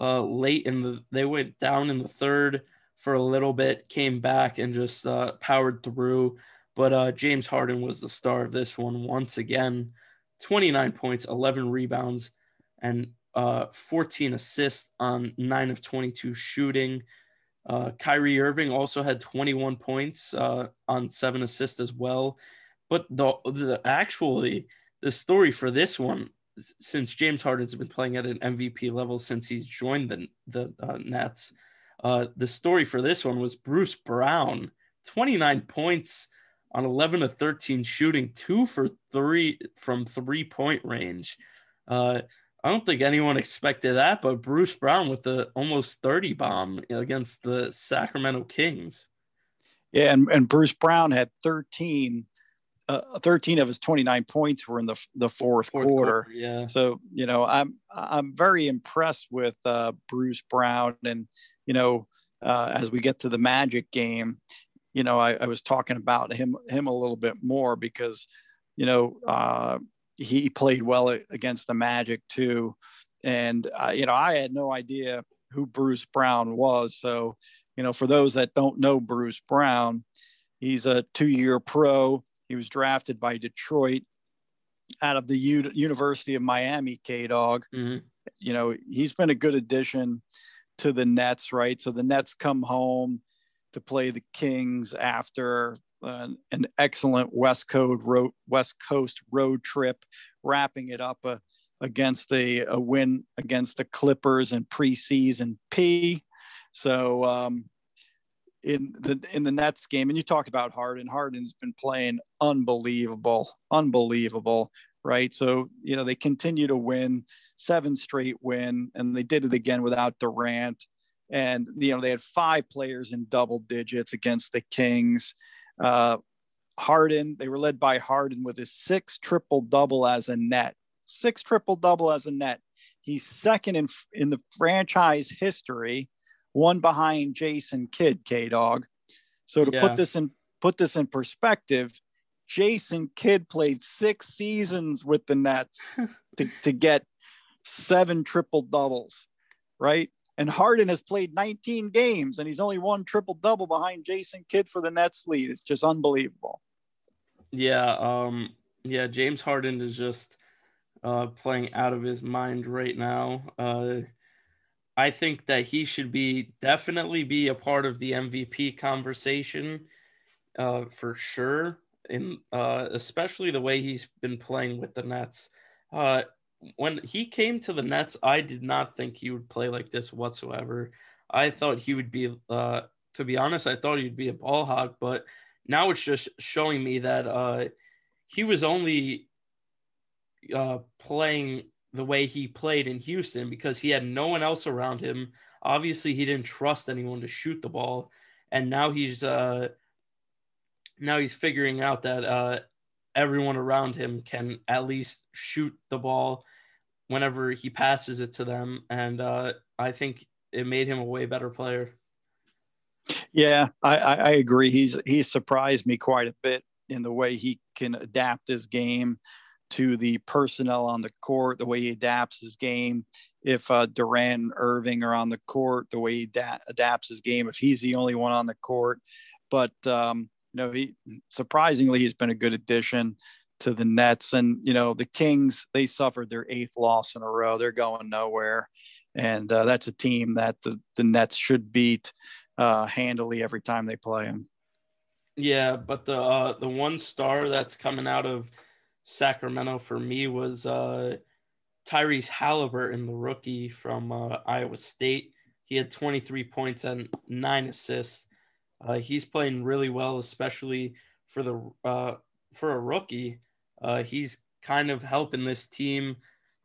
uh, late in the they went down in the third for a little bit, came back and just uh, powered through. But uh, James Harden was the star of this one once again. twenty-nine points, eleven rebounds, and uh, fourteen assists on nine of twenty-two shooting. Uh, Kyrie Irving also had twenty-one points uh, on seven assists as well. But the, the actually, the story for this one, since James Harden's been playing at an M V P level since he's joined the, the uh, Nets, Uh, the story for this one was Bruce Brown, twenty-nine points on eleven of thirteen shooting, two for three from three-point range. Uh, I don't think anyone expected that, but Bruce Brown with the almost thirty bomb against the Sacramento Kings. Yeah, and, and Bruce Brown had 13 uh, thirteen of his twenty-nine points were in the the fourth, fourth quarter. quarter. Yeah. So, you know, I'm, I'm very impressed with uh, Bruce Brown. And, you know, uh, as we get to the Magic game, you know, I, I was talking about him, him a little bit more because, you know, uh, he played well against the Magic too. And, uh, you know, I had no idea who Bruce Brown was. So, you know, for those that don't know Bruce Brown, he's a two-year pro. He was drafted by Detroit out of the U- University of Miami, K-Dog. Mm-hmm. You know, he's been a good addition to the Nets, right? So the Nets come home to play the Kings after uh, an excellent West Coast road, West Coast road trip, wrapping it up uh, against a, a win against the Clippers in preseason P. So, um, in the in the Nets game, and you talked about Harden. Harden's been playing unbelievable, unbelievable, right? So, you know, they continue to win, seven straight win, and they did it again without Durant. And, you know, they had five players in double digits against the Kings. Uh, Harden, they were led by Harden with his sixth triple-double as a net. Six triple-double as a net. He's second in in the franchise history, one behind Jason Kidd, K-Dog. So to yeah. put this in put this in perspective, Jason Kidd played six seasons with the Nets to, to get seven triple doubles, right? And Harden has played nineteen games, and he's only one triple double behind Jason Kidd for the Nets lead. It's just unbelievable. Yeah, um, yeah. James Harden is just uh, playing out of his mind right now. Uh, I think that he should be definitely be a part of the M V P conversation uh, for sure. And uh, especially the way he's been playing with the Nets. Uh, when he came to the Nets, I did not think he would play like this whatsoever. I thought he would be, uh, to be honest, I thought he'd be a ball hawk, but now it's just showing me that uh, he was only uh, playing the way he played in Houston because he had no one else around him. Obviously he didn't trust anyone to shoot the ball. And now he's, uh, now he's figuring out that uh, everyone around him can at least shoot the ball whenever he passes it to them. And uh, I think it made him a way better player. Yeah, I, I agree. He's, he's surprised me quite a bit in the way he can adapt his game to the personnel on the court, the way he adapts his game. If uh, Durant and Irving are on the court, the way he da- adapts his game, if he's the only one on the court. But, um, you know, he surprisingly, he's been a good addition to the Nets. And, you know, the Kings, they suffered their eighth loss in a row. They're going nowhere. And uh, that's a team that the, the Nets should beat uh, handily every time they play them. Yeah, but the uh, the one star that's coming out of Sacramento for me was uh, Tyrese Halliburton, the rookie from uh, Iowa State. He had twenty-three points and nine assists. Uh, he's playing really well, especially for the uh, for a rookie. Uh, he's kind of helping this team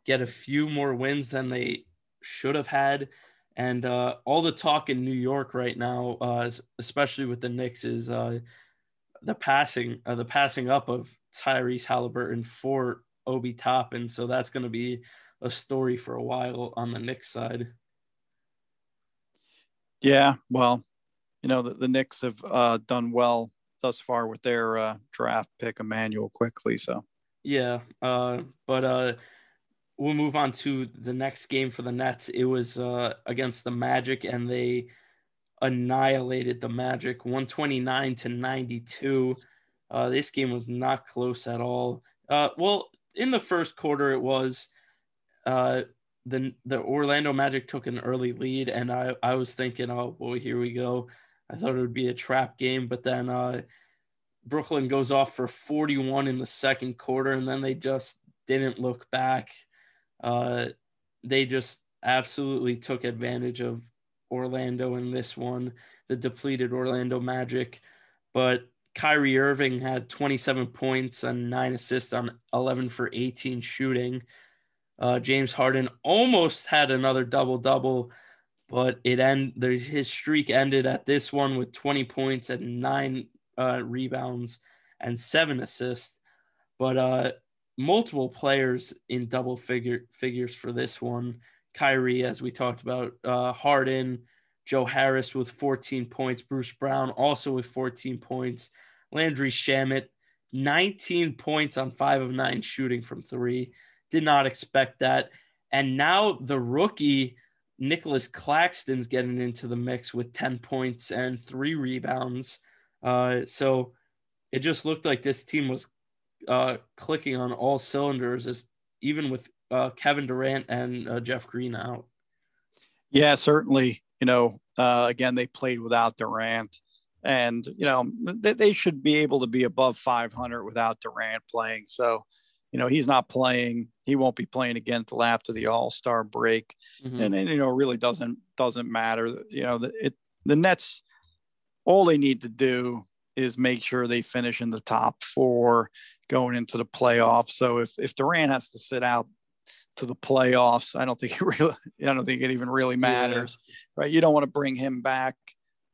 get a few more wins than they should have had. And uh, all the talk in New York right now, uh, especially with the Knicks, is uh, the passing uh, the passing up of Tyrese Halliburton for Obi Toppin. So that's going to be a story for a while on the Knicks side. Yeah, well, you know, the, the Knicks have uh, done well thus far with their uh, draft pick, Emmanuel Quickly. So, yeah, uh, but uh, we'll move on to the next game for the Nets. It was uh, against the Magic, and they annihilated the Magic one twenty-nine to ninety-two. Uh, this game was not close at all. Uh, well, in the first quarter, it was uh, the the Orlando Magic took an early lead, and I, I was thinking, oh, boy, here we go. I thought it would be a trap game, but then uh, Brooklyn goes off for forty-one in the second quarter, and then they just didn't look back. Uh, they just absolutely took advantage of Orlando in this one, the depleted Orlando Magic, but Kyrie Irving had twenty-seven points and nine assists on eleven for eighteen shooting. Uh, James Harden almost had another double-double, but it end, there's, his streak ended at this one with twenty points and nine uh, rebounds and seven assists. But uh, multiple players in double figure figures for this one. Kyrie, as we talked about, uh, Harden, Joe Harris with fourteen points, Bruce Brown also with fourteen points, Landry Shamet, nineteen points on five of nine shooting from three. Did not expect that. And now the rookie, Nicholas Claxton's getting into the mix with ten points and three rebounds. Uh, so it just looked like this team was uh, clicking on all cylinders, as even with uh, Kevin Durant and uh, Jeff Green out. Yeah, certainly. You know, uh, again, they played without Durant. And, you know, they, they should be able to be above five hundred without Durant playing. So, you know, he's not playing. He won't be playing again until after the All-Star break. Mm-hmm. And, and, you know, it really doesn't doesn't matter. You know, the, it, the Nets, all they need to do is make sure they finish in the top four going into the playoffs. So if, if Durant has to sit out to the playoffs, I don't think it really, I don't think it even really matters, yeah. right? You don't want to bring him back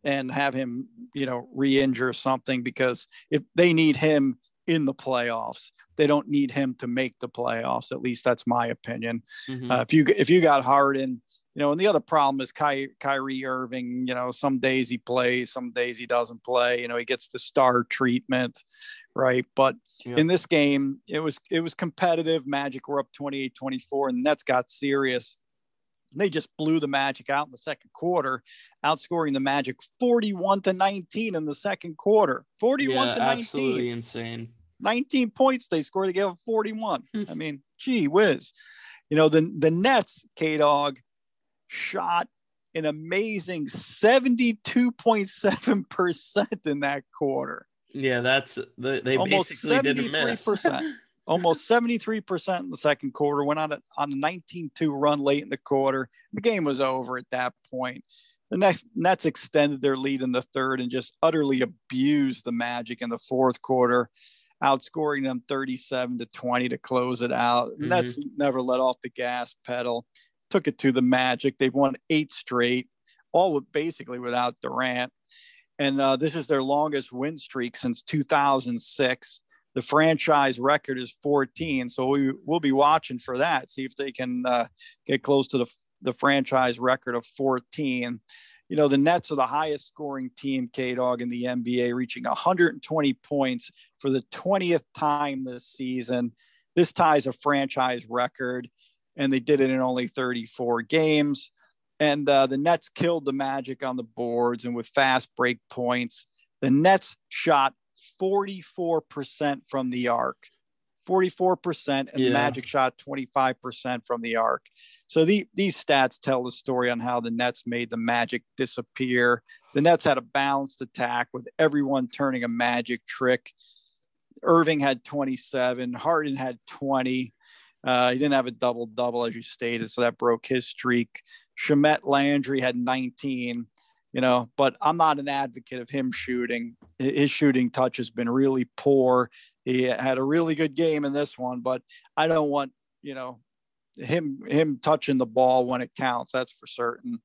and have him, you know, re-injure something, because if they need him in the playoffs, they don't need him to make the playoffs. At least that's my opinion. Mm-hmm. Uh, if you, if you got Harden, you know, and the other problem is Ky- Kyrie Irving, you know, some days he plays, some days he doesn't play, you know, he gets the star treatment. Right. But yeah. in this game, it was, it was competitive. Magic were up twenty-eight twenty-four, and the Nets got serious. And they just blew the Magic out in the second quarter, outscoring the Magic forty-one to nineteen in the second quarter. forty-one yeah, to nineteen. Absolutely insane. nineteen points they scored. They gave up forty-one. I mean, gee whiz. You know, the, the Nets, K-Dog, shot an amazing seventy-two point seven percent in that quarter. Yeah, that's the, they almost basically didn't miss. Almost seventy-three percent in the second quarter, went on a, on a nineteen two run late in the quarter. The game was over at that point. The next, Nets extended their lead in the third and just utterly abused the Magic in the fourth quarter, outscoring them thirty-seven to twenty to close it out. Mm-hmm. Nets never let off the gas pedal, took it to the Magic. They've won eight straight, all with, basically without Durant. And uh, this is their longest win streak since two thousand six. The franchise record is fourteen, so we will be watching for that. See if they can uh, get close to the the franchise record of fourteen. You know, the Nets are the highest scoring team, K-Dog, in the N B A, reaching one hundred twenty points for the twentieth time this season. This ties a franchise record, and they did it in only thirty-four games. And uh, the Nets killed the Magic on the boards and with fast break points. The Nets shot forty-four percent from the arc, forty-four percent, and yeah. the Magic shot twenty-five percent from the arc. So the, these stats tell the story on how the Nets made the Magic disappear. The Nets had a balanced attack with everyone turning a Magic trick. Irving had twenty-seven, Harden had twenty. Uh, he didn't have a double-double, as you stated, so that broke his streak. Shamet Landry had nineteen. You know, but I'm not an advocate of him shooting. His shooting touch has been really poor. He had a really good game in this one, but I don't want, you know, him him touching the ball when it counts. That's for certain.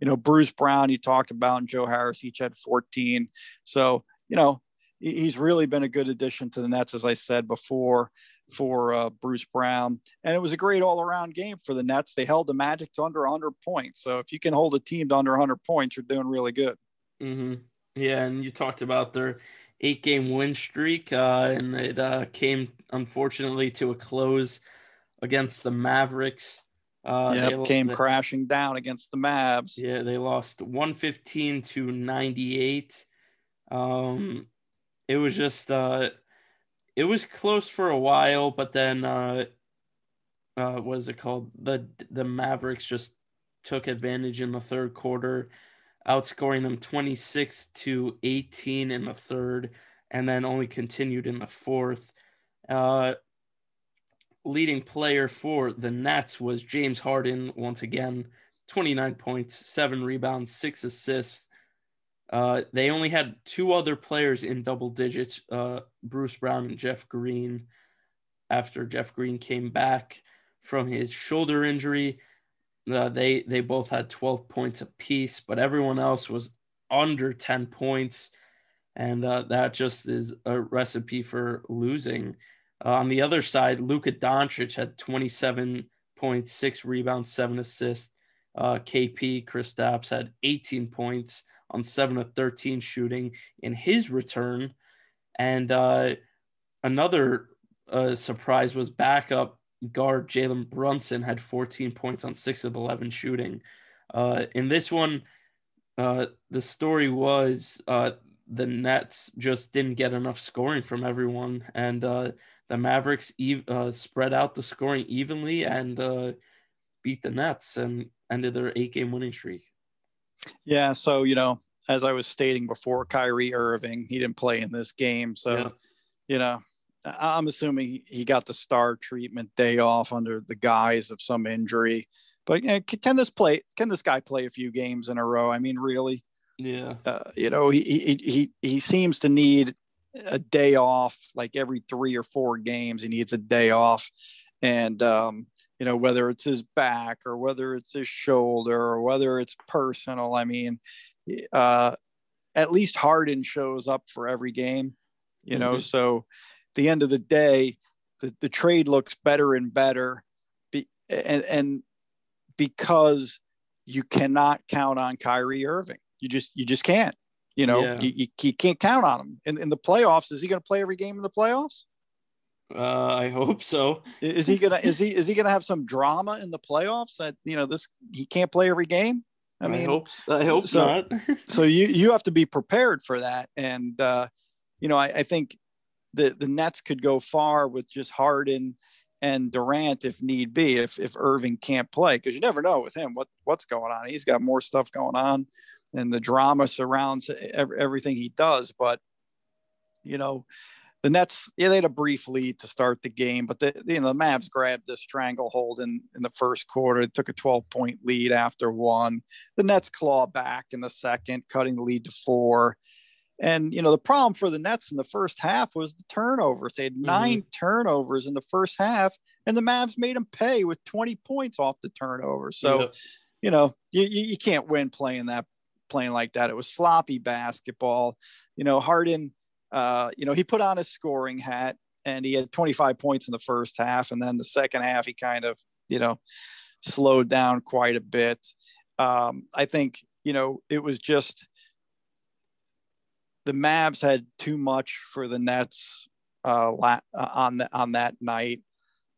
You know, Bruce Brown, you talked about, and Joe Harris each had fourteen. So, you know, he's really been a good addition to the Nets, as I said before, for uh, Bruce Brown. And it was a great all-around game for the Nets. They held the Magic to under one hundred points. So if you can hold a team to under one hundred points, you're doing really good. Mm-hmm. Yeah, and you talked about their eight-game win streak, uh, and it uh, came, unfortunately, to a close against the Mavericks. Uh, yeah, it came they, crashing down against the Mavs. Yeah, they lost one fifteen to ninety-eight. Um, it was just uh, – It was close for a while, but then uh, uh, what is it called? The the Mavericks just took advantage in the third quarter, outscoring them twenty-six to eighteen in the third, and then only continued in the fourth. Uh, leading player for the Nets was James Harden, once again, twenty-nine points, seven rebounds, six assists. Uh, they only had two other players in double digits, uh, Bruce Brown and Jeff Green, after Jeff Green came back from his shoulder injury. Uh, they they both had twelve points apiece, but everyone else was under ten points. And uh, that just is a recipe for losing. Uh, on the other side, Luka Doncic had twenty-seven point six rebounds, seven assists. Uh, K P, Kristaps, had eighteen points on seven of thirteen shooting in his return. And uh, another uh, surprise was backup guard Jalen Brunson had fourteen points on six of eleven shooting. Uh, in this one, uh, the story was uh, the Nets just didn't get enough scoring from everyone. And uh, the Mavericks e- uh, spread out the scoring evenly and uh, beat the Nets and ended their eight-game winning streak. Yeah, so, you know, as I was stating before, Kyrie Irving, he didn't play in this game. So, yeah. you know, I'm assuming he got the star treatment day off under the guise of some injury. But you know, can this play? Can this guy play a few games in a row? I mean, really? Yeah. Uh, you know, he, he he he seems to need a day off. Like every three or four games, he needs a day off. And um, you know, whether it's his back or whether it's his shoulder or whether it's personal, I mean, uh, at least Harden shows up for every game. You mm-hmm. know, so at the end of the day, the the trade looks better and better. Be, and and. Because you cannot count on Kyrie Irving. You just, you just can't, you know, yeah. you, you, you can't count on him in, in the playoffs. Is he going to play every game in the playoffs? Uh, I hope so. Is he going to, is he, is he going to have some drama in the playoffs that, you know, this, he can't play every game. I mean, I hope, I hope so, not. So you, you have to be prepared for that. And, uh, you know, I, I think the, the Nets could go far with just Harden and Durant, if need be, if if Irving can't play, because you never know with him what what's going on. He's got more stuff going on, and the drama surrounds every, everything he does. But you know, the Nets, yeah, they had a brief lead to start the game, but the you know the Mavs grabbed the stranglehold in in the first quarter. It took a twelve point lead after one. The Nets claw back in the second, cutting the lead to four. And, you know, the problem for the Nets in the first half was the turnovers. They had nine mm-hmm. turnovers in the first half, and the Mavs made them pay with twenty points off the turnover. So, yep. you know, you, you can't win playing that playing like that. It was sloppy basketball. You know, Harden, uh, you know, he put on his scoring hat, and he had twenty-five points in the first half. And then the second half, he kind of, you know, slowed down quite a bit. Um, I think, you know, it was just – the Mavs had too much for the Nets uh, la- on the, on that night.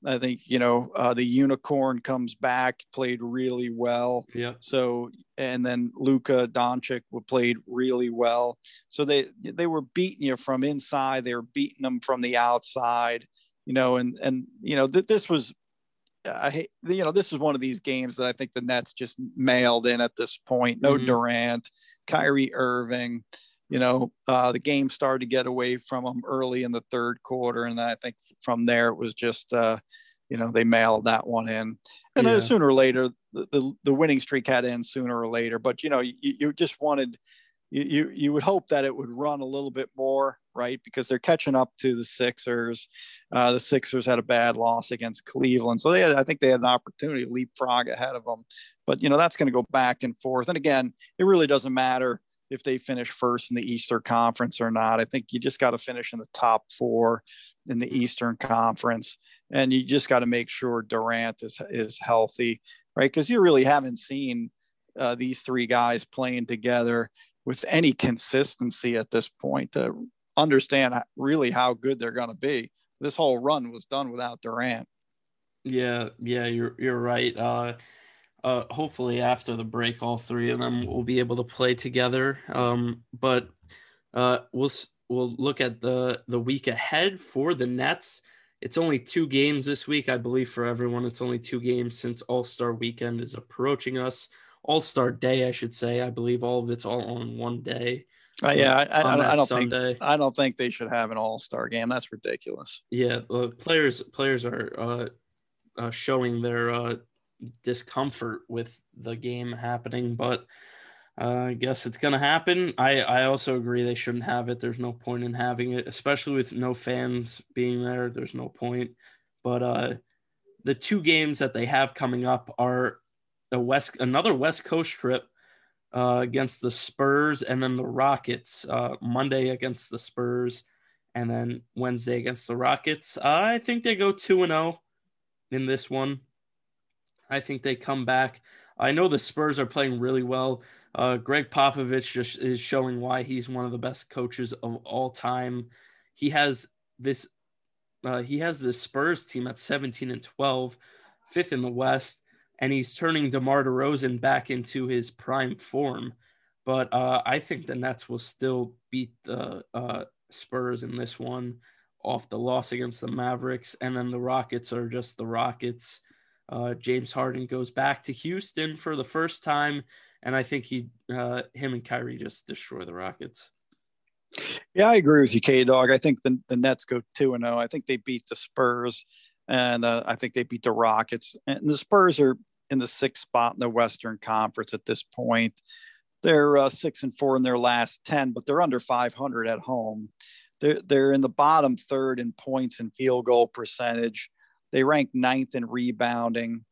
I think, you know, uh, the unicorn comes back, played really well. Yeah. So, and then Luka Doncic played really well. So they, they were beating you from inside. They were beating them from the outside, you know, and, and, you know, th- this was, I hate, you know, this is one of these games that I think the Nets just mailed in at this point. No mm-hmm. Durant, Kyrie Irving. You know, uh, the game started to get away from them early in the third quarter. And then I think from there, it was just, uh, you know, they mailed that one in. And yeah. then sooner or later, the, the, the winning streak had to end sooner or later. But, you know, you, you just wanted, you, you you would hope that it would run a little bit more, right? Because they're catching up to the Sixers. Uh, the Sixers had a bad loss against Cleveland. So they had, I think they had an opportunity to leapfrog ahead of them. But, you know, that's going to go back and forth. And again, it really doesn't matter if they finish first in the Eastern Conference or not. I think you just got to finish in the top four in the Eastern Conference, and you just got to make sure Durant is, is healthy, right? Because you really haven't seen uh, these three guys playing together with any consistency at this point to understand really how good they're going to be. This whole run was done without Durant. Yeah, yeah, you're you're right. Uh Uh, hopefully after the break, all three of them will be able to play together. Um, but uh, we'll we'll look at the, the week ahead for the Nets. It's only two games this week, I believe, for everyone. It's only two games since All-Star Weekend is approaching us. All-Star Day, I should say. I believe all of it's all on one day. Uh, yeah, I, I, I, I don't Sunday. think I don't think they should have an All-Star game. That's ridiculous. Yeah, uh, players players are uh, uh, showing their uh, – discomfort with the game happening, but uh, I guess it's going to happen. I, I also agree they shouldn't have it. There's no point in having it, especially with no fans being there. There's no point. But uh, the two games that they have coming up are the West, another West Coast trip uh, against the Spurs, and then the Rockets uh, Monday against the Spurs, and then Wednesday against the Rockets. I think they go two and oh in this one. I think they come back. I know the Spurs are playing really well. Uh, Greg Popovich just is showing why he's one of the best coaches of all time. He has this uh, he has this Spurs team at seventeen and twelve, fifth in the West, and he's turning DeMar DeRozan back into his prime form. But uh, I think the Nets will still beat the uh, Spurs in this one off the loss against the Mavericks. And then the Rockets are just the Rockets. Uh, James Harden goes back to Houston for the first time, and I think he, uh, him and Kyrie just destroy the Rockets. Yeah, I agree with you, K-Dog. I think the, the Nets go two and oh. I think they beat the Spurs, and uh, I think they beat the Rockets. And the Spurs are in the sixth spot in the Western Conference at this point. They're uh, six and four in their last ten, but they're under five hundred at home. They're, they're in the bottom third in points and field goal percentage. They rank ninth in rebounding.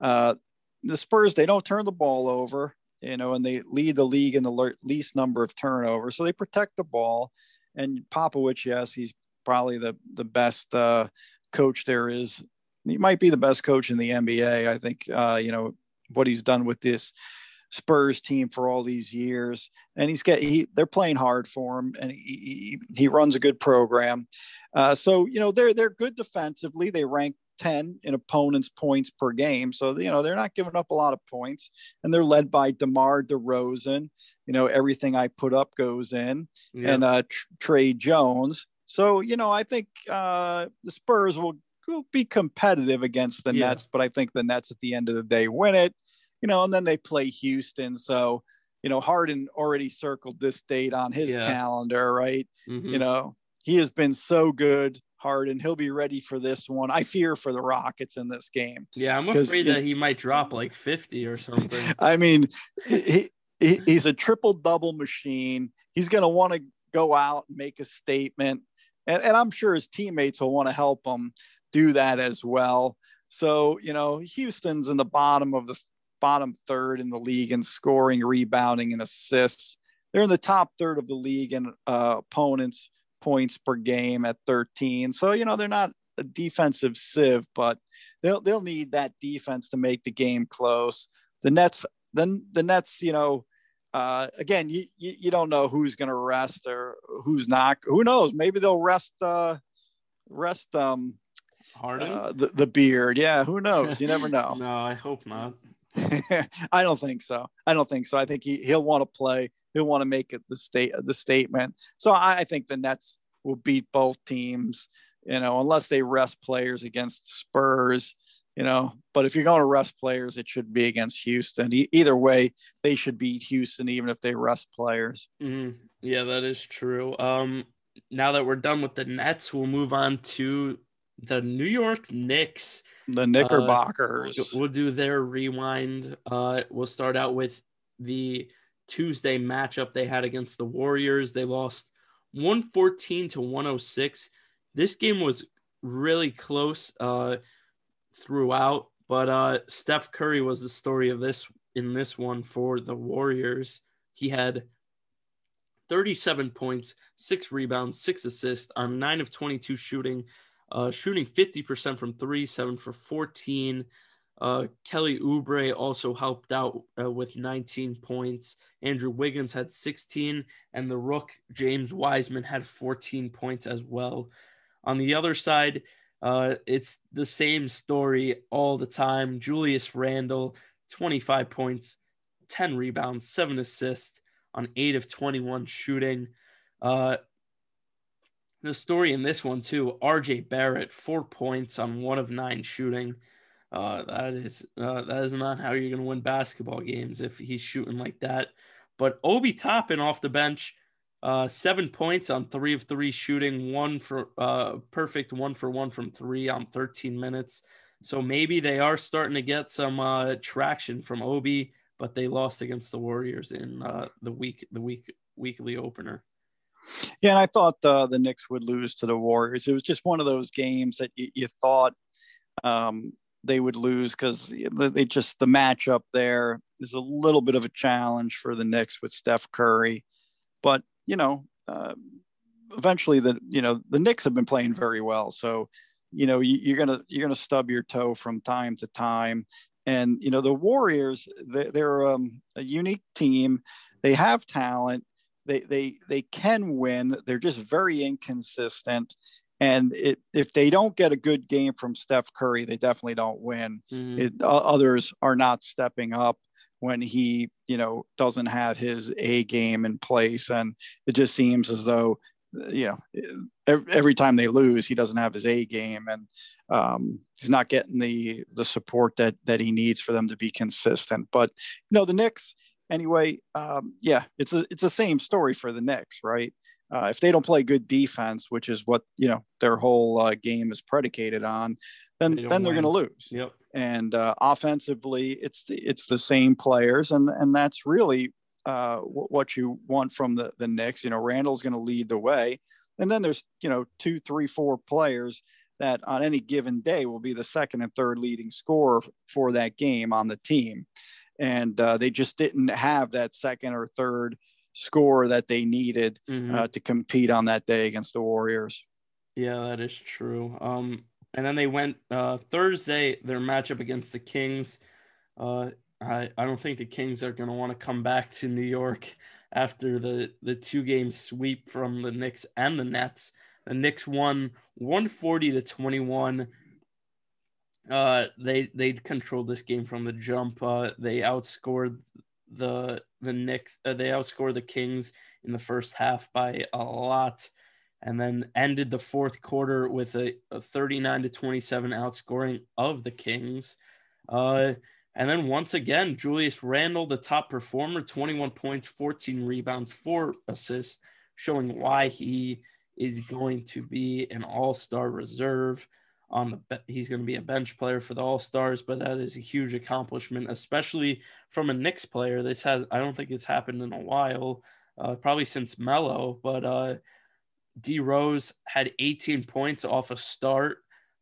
Uh, the Spurs, they don't turn the ball over, you know, and they lead the league in the least number of turnovers. So they protect the ball. And Popovich, yes, he's probably the, the best uh, coach there is. He might be the best coach in the N B A. I think, uh, you know, what he's done with this Spurs team for all these years, and he's get he they're playing hard for him, and he he, he runs a good program. Uh, so you know they're they're good defensively. They rank ten in opponents' points per game, so you know they're not giving up a lot of points, and they're led by DeMar DeRozan. You know, everything I put up goes in, yeah. and uh, Tr- Trey Jones. So you know I think uh, the Spurs will, will be competitive against the yeah. Nets, but I think the Nets at the end of the day win it. You know, and then they play Houston. So, you know, Harden already circled this date on his yeah. calendar, right? Mm-hmm. You know, he has been so good, Harden. He'll be ready for this one. I fear for the Rockets in this game. Yeah, I'm afraid that he might drop like fifty or something. I mean, he, he he's a triple-double machine. He's going to want to go out and make a statement. And, and I'm sure his teammates will want to help him do that as well. So, you know, Houston's in the bottom of the bottom third in the league in scoring, rebounding, and assists. They're in the top third of the league in uh, opponents' points per game at thirteen. So, you know, they're not a defensive sieve, but they'll they'll need that defense to make the game close. The Nets, then the Nets, you know, uh, again, you, you you don't know who's going to rest or who's not. Who knows? Maybe they'll rest uh, rest um, Harden, uh, the the beard. Yeah, who knows? You never know. No, I hope not. I don't think so. I don't think so. I think he, he'll want to play. He'll want to make it the state the statement. So I, I think the Nets will beat both teams, you know, unless they rest players against the Spurs, you know, but if you're going to rest players, it should be against Houston. E- either way, they should beat Houston, even if they rest players. Mm-hmm. Yeah, that is true. Um, now that we're done with the Nets, we'll move on to the New York Knicks. The Knickerbockers. Uh, we'll do their rewind. Uh, we'll start out with the Tuesday matchup they had against the Warriors. They lost one fourteen to one oh six. This game was really close uh, throughout, but uh, Steph Curry was the story of this in this one for the Warriors. He had thirty-seven points, six rebounds, six assists on nine of twenty-two shooting. Uh, shooting fifty percent from three, seven for fourteen. Uh, Kelly Oubre also helped out uh, with nineteen points. Andrew Wiggins had sixteen, and the Rook, James Wiseman, had fourteen points as well. On the other side, uh, it's the same story all the time. Julius Randle, twenty-five points, ten rebounds, seven assists on eight of twenty-one shooting. Uh, The story in this one, too, R J Barrett, four points on one of nine shooting. Uh, that is uh, that is not how you're going to win basketball games if he's shooting like that. But Obi Toppin off the bench, uh, seven points on three of three shooting, one for uh, perfect one for one from three on thirteen minutes. So maybe they are starting to get some uh, traction from Obi, but they lost against the Warriors in uh, the week the week weekly opener. Yeah, and I thought uh, the Knicks would lose to the Warriors. It was just one of those games that you, you thought, um, they would lose because they just, the matchup there is a little bit of a challenge for the Knicks with Steph Curry. But, you know, uh, eventually the, you know, the Knicks have been playing very well. So, you know, you, you're going to, you're going to stub your toe from time to time. And, you know, the Warriors, they, they're um, a unique team. They have talent. They, they, they can win. They're just very inconsistent. And it, if they don't get a good game from Steph Curry, they definitely don't win. Mm-hmm. It, uh, others are not stepping up when he, you know, doesn't have his A game in place. And it just seems as though, you know, every, every time they lose, he doesn't have his A game, and um, he's not getting the the support that that he needs for them to be consistent. But, you know, the Knicks anyway, um, yeah, it's a, it's the same story for the Knicks, right? Uh, if they don't play good defense, which is what, you know, their whole uh, game is predicated on, then they then they're going to lose. Yep. And uh, offensively, it's the, it's the same players, and and that's really uh, w- what you want from the the Knicks. You know, Randle's going to lead the way, and then there's, you know, two, three, four players that on any given day will be the second and third leading scorer for that game on the team, and uh, they just didn't have that second or third score that they needed mm-hmm. uh, to compete on that day against the Warriors. Yeah, that is true. Um, and then they went uh, Thursday, their matchup against the Kings. Uh, I, I don't think the Kings are going to want to come back to New York after the, the two-game sweep from the Knicks and the Nets. The Knicks won one forty to twenty-one. Uh, they they controlled this game from the jump. Uh, they outscored the the Knicks, uh, they outscored the Kings in the first half by a lot, and then ended the fourth quarter with a, a thirty-nine to twenty-seven outscoring of the Kings. Uh, and then once again, Julius Randle, the top performer, twenty-one points, fourteen rebounds, four assists, showing why he is going to be an all-star reserve. On the be- he's going to be a bench player for the All-Stars, but that is a huge accomplishment, especially from a Knicks player. This has, I don't think it's happened in a while, uh, probably since Melo, but uh, D Rose had eighteen points off a start,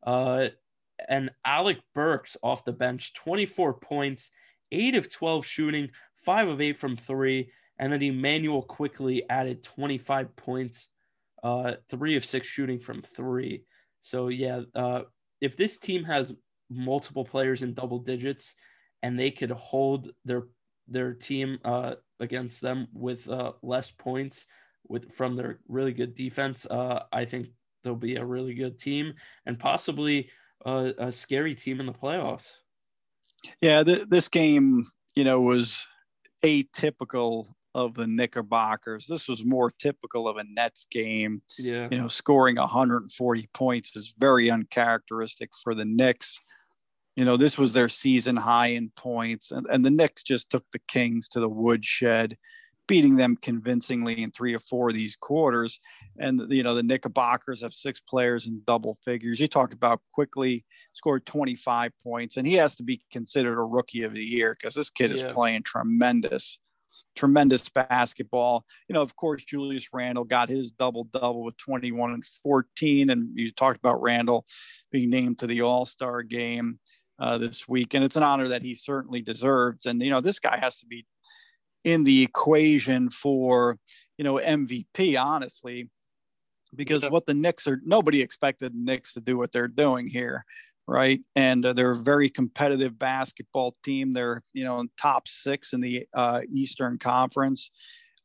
uh, and Alec Burks off the bench, twenty-four points, eight of twelve shooting, five of eight from three. And then Emmanuel quickly added twenty-five points, uh, three of six shooting from three. So, yeah, uh, if this team has multiple players in double digits and they could hold their their team uh, against them with uh, less points with from their really good defense, uh, I think they'll be a really good team and possibly uh, a scary team in the playoffs. Yeah, th- this game, you know, was atypical of the Knickerbockers. This was more typical of a Nets game. Yeah. You know, scoring one forty points is very uncharacteristic for the Knicks. You know, this was their season high in points, and, and the Knicks just took the Kings to the woodshed, beating them convincingly in three or four of these quarters. And, you know, the Knickerbockers have six players in double figures. You talked about Quickly scored twenty-five points, and he has to be considered a rookie of the year because this kid yeah. is playing tremendous. Tremendous basketball. You know, of course, Julius Randle got his double-double with twenty-one and fourteen, and you talked about Randle being named to the All-Star game uh, this week, and it's an honor that he certainly deserves. And, you know, this guy has to be in the equation for, you know, M V P, honestly, because yeah. what the Knicks are – nobody expected the Knicks to do what they're doing here, right? And uh, they're a very competitive basketball team. They're, you know, in top six in the uh, Eastern Conference.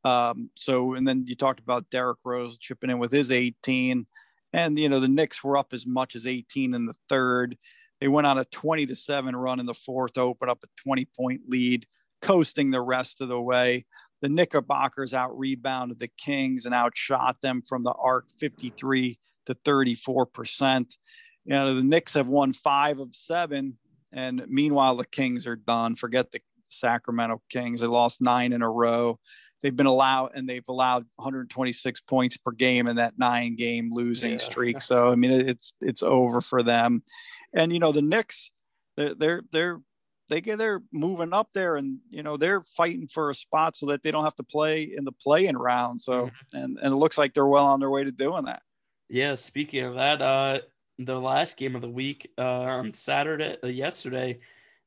Um, so, and then you talked about Derrick Rose chipping in with his eighteen. And, you know, the Knicks were up as much as eighteen in the third. They went on a twenty to seven run in the fourth to open up a twenty-point lead, coasting the rest of the way. The Knickerbockers out-rebounded the Kings and outshot them from the arc fifty-three to thirty-four percent. You know, the Knicks have won five of seven, and meanwhile, the Kings are done. Forget the Sacramento Kings. They lost nine in a row. They've been allowed, and they've allowed one twenty-six points per game in that nine-game losing yeah. streak. So, I mean, it's it's over for them. And, you know, the Knicks, they're, they're, they're, they get, they're moving up there, and, you know, they're fighting for a spot so that they don't have to play in the play-in round. So, mm-hmm. and, and it looks like they're well on their way to doing that. Yeah, speaking of that, uh, the last game of the week uh, on Saturday, uh, yesterday,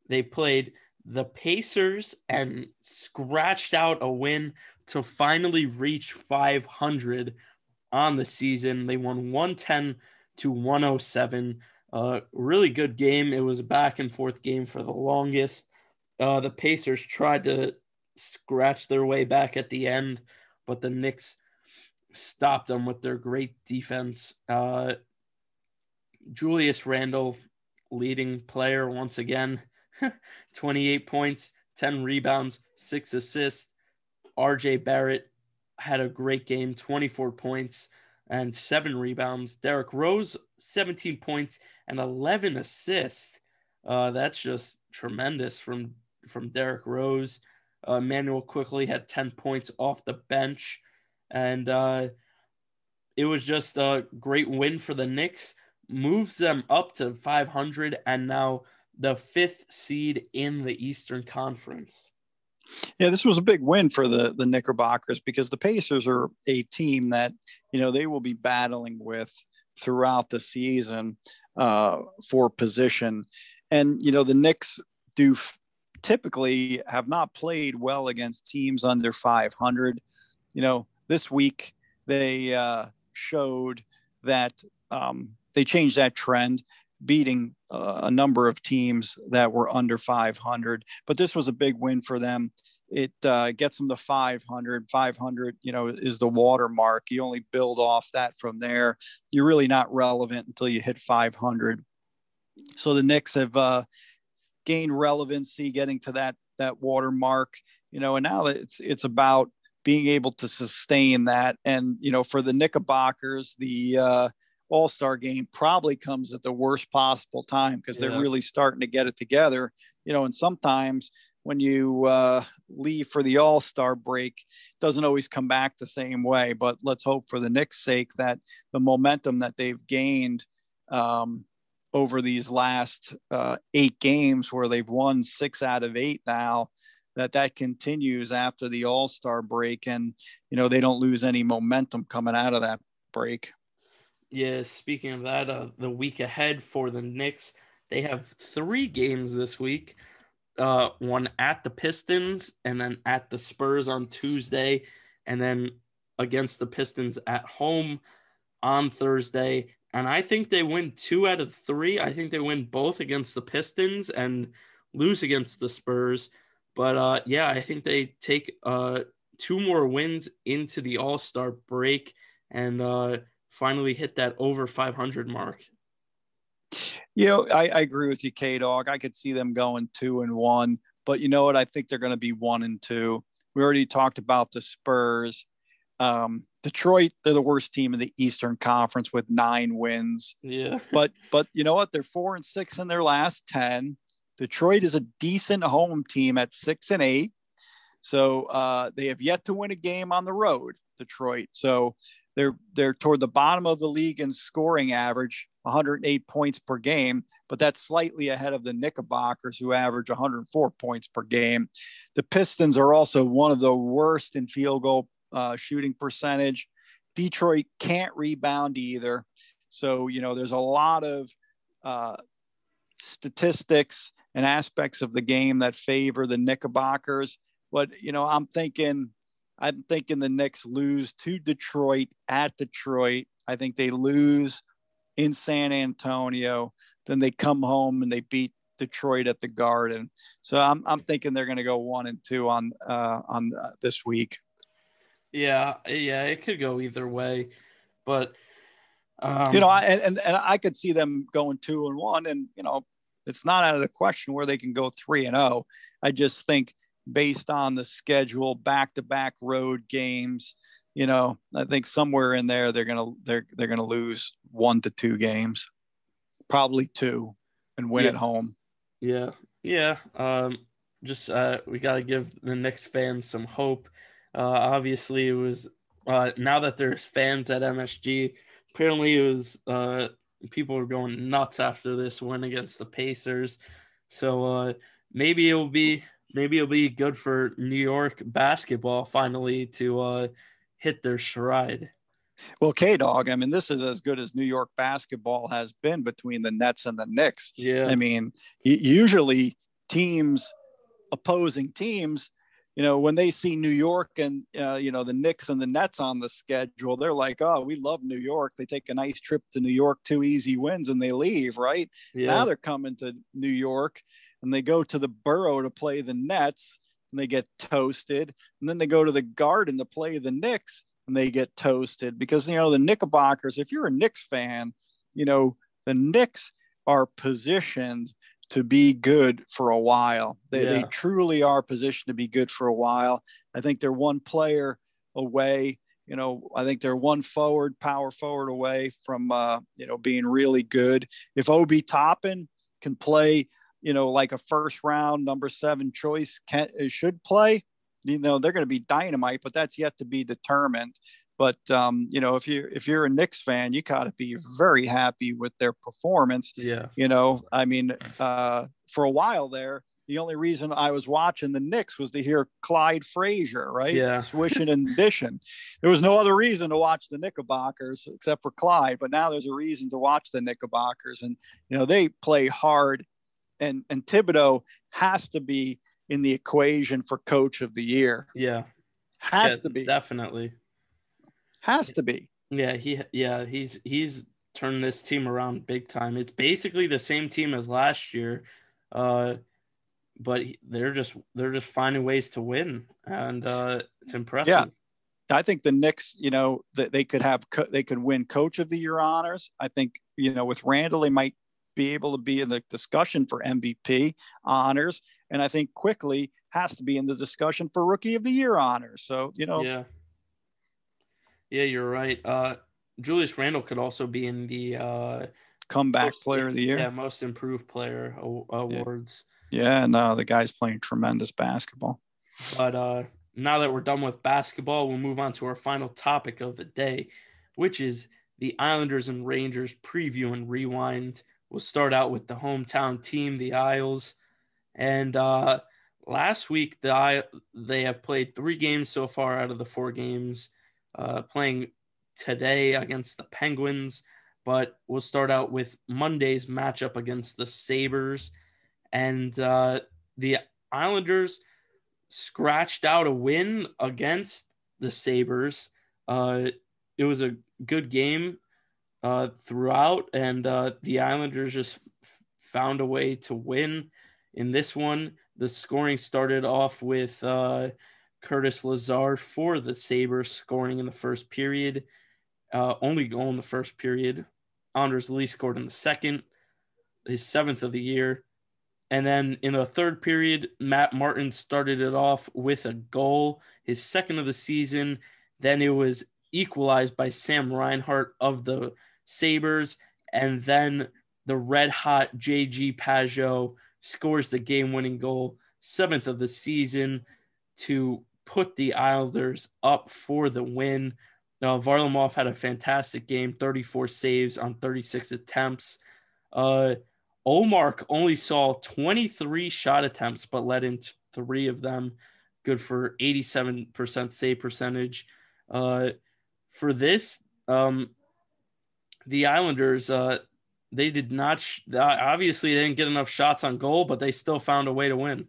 they played the Pacers and scratched out a win to finally reach five hundred on the season. They won one ten to one oh seven. Uh, really good game. It was a back and forth game for the longest. Uh, the Pacers tried to scratch their way back at the end, but the Knicks stopped them with their great defense. Uh, Julius Randle, leading player once again, twenty-eight points, ten rebounds, six assists. R J Barrett had a great game, twenty-four points and seven rebounds. Derrick Rose, seventeen points and eleven assists. Uh, that's just tremendous from, from Derrick Rose. Uh, Emmanuel quickly had ten points off the bench. And uh, it was just a great win for the Knicks. Moves them up to five hundred and now the fifth seed in the Eastern Conference. Yeah, this was a big win for the, the Knickerbockers because the Pacers are a team that, you know, they will be battling with throughout the season uh, for position. And, you know, the Knicks do f- typically have not played well against teams under five hundred. You know, this week they uh, showed that um, they changed that trend, beating uh, a number of teams that were under five hundred, but this was a big win for them. It uh, gets them to five hundred, five hundred, you know, is the watermark. You only build off that from there. You're really not relevant until you hit five hundred. So the Knicks have uh, gained relevancy, getting to that, that watermark, you know, and now it's, it's about being able to sustain that. And, you know, for the Knickerbockers, the, uh, All-Star game probably comes at the worst possible time because yeah. they're really starting to get it together, you know, and sometimes when you uh, leave for the All-Star break, it doesn't always come back the same way, but let's hope for the Knicks' sake that the momentum that they've gained um, over these last uh, eight games where they've won six out of eight now, that that continues after the All-Star break and, you know, they don't lose any momentum coming out of that break. Yeah, speaking of that, uh, the week ahead for the Knicks, they have three games this week, uh, one at the Pistons and then at the Spurs on Tuesday, and then against the Pistons at home on Thursday. And I think they win two out of three. I think they win both against the Pistons and lose against the Spurs. But, uh, yeah, I think they take uh, two more wins into the All-Star break and uh, – finally hit that over five hundred mark. You know, I, I agree with you, K-Dog. I could see them going two and one, but you know what? I think they're going to be one and two. We already talked about the Spurs. Um, Detroit, they're the worst team in the Eastern Conference with nine wins. Yeah. But, but you know what? They're four and six in their last ten. Detroit is a decent home team at six and eight. So uh, they have yet to win a game on the road, Detroit. So They're they're toward the bottom of the league in scoring average, one hundred eight points per game, but that's slightly ahead of the Knickerbockers, who average one hundred four points per game. The Pistons are also one of the worst in field goal uh, shooting percentage. Detroit can't rebound either. So, you know, there's a lot of uh, statistics and aspects of the game that favor the Knickerbockers. But, you know, I'm thinking – I'm thinking the Knicks lose to Detroit at Detroit. I think they lose in San Antonio. Then they come home and they beat Detroit at the Garden. So I'm I'm thinking they're going to go one and two on uh, on uh, this week. Yeah, yeah, it could go either way, but um... you know, I, and and I could see them going two and one, and you know, it's not out of the question where they can go three and oh. I just think, based on the schedule, back-to-back road games, you know, I think somewhere in there they're gonna they're they're gonna lose one to two games, probably two, and win yeah. at home. Yeah, yeah. Um, just uh, we got to give the Knicks fans some hope. Uh, obviously, it was uh, now that there's fans at M S G. Apparently, it was uh, people were going nuts after this win against the Pacers. So uh, maybe it will be. Maybe it'll be good for New York basketball finally to uh, hit their stride. Well, K-Dog, I mean, this is as good as New York basketball has been between the Nets and the Knicks. Yeah. I mean, usually teams, opposing teams, you know, when they see New York and, uh, you know, the Knicks and the Nets on the schedule, they're like, oh, we love New York. They take a nice trip to New York, two easy wins, and they leave, right? Yeah. Now they're coming to New York, and they go to the Borough to play the Nets, and they get toasted. And then they go to the Garden to play the Knicks, and they get toasted because, you know, the Knickerbockers, if you're a Knicks fan, you know, the Knicks are positioned to be good for a while. They, yeah. they truly are positioned to be good for a while. I think they're one player away. You know, I think they're one forward, power forward away from, uh, you know, being really good. If Obi Toppin can play, you know, like a first round number seven choice can, should play, you know, they're going to be dynamite, but that's yet to be determined. But, um, you know, if you if you're a Knicks fan, you got to be very happy with their performance. Yeah. You know, I mean, uh, for a while there, the only reason I was watching the Knicks was to hear Clyde Frazier, right? Yeah. Swishing and dishing. There was no other reason to watch the Knickerbockers except for Clyde. But now there's a reason to watch the Knickerbockers. And, you know, they play hard. And, and Thibodeau has to be in the equation for coach of the year. Yeah. Has yeah, to be. Definitely. Has to be. Yeah, he yeah, he's he's turned this team around big time. It's basically the same team as last year. Uh but they're just they're just finding ways to win, and uh it's impressive. Yeah. I think the Knicks, you know, that they could have co- they could win coach of the year honors. I think, you know, with Randle they might be able to be in the discussion for M V P honors, and I think Quickly has to be in the discussion for rookie of the year honors. So, you know, yeah. Yeah, you're right. Uh, Julius Randle could also be in the uh, comeback most, player of the year. Yeah, most improved player awards. Yeah, yeah, no, the guy's playing tremendous basketball. But uh, now that we're done with basketball, we'll move on to our final topic of the day, which is the Islanders and Rangers preview and rewind. We'll start out with the hometown team, the Isles. And uh, last week, the they have played three games so far out of the four games. Uh, playing today against the Penguins, but we'll start out with Monday's matchup against the Sabres. And uh, the Islanders scratched out a win against the Sabres. Uh, it was a good game uh, throughout, and uh, the Islanders just f- found a way to win in this one. The scoring started off with uh, Curtis Lazar for the Sabres scoring in the first period. Uh, only goal in the first period. Anders Lee scored in the second, his seventh of the year. And then in the third period, Matt Martin started it off with a goal, his second of the season. Then it was equalized by Sam Reinhart of the Sabres. And then the red-hot J G Pageau scores the game-winning goal, seventh of the season, to put the Islanders up for the win. Now, Varlamov had a fantastic game, thirty-four saves on thirty-six attempts. Uh, Olmark only saw twenty-three shot attempts, but let in three of them. Good for eighty-seven percent save percentage. Uh, for this, um, the Islanders, uh, they did not, sh- obviously they didn't get enough shots on goal, but they still found a way to win.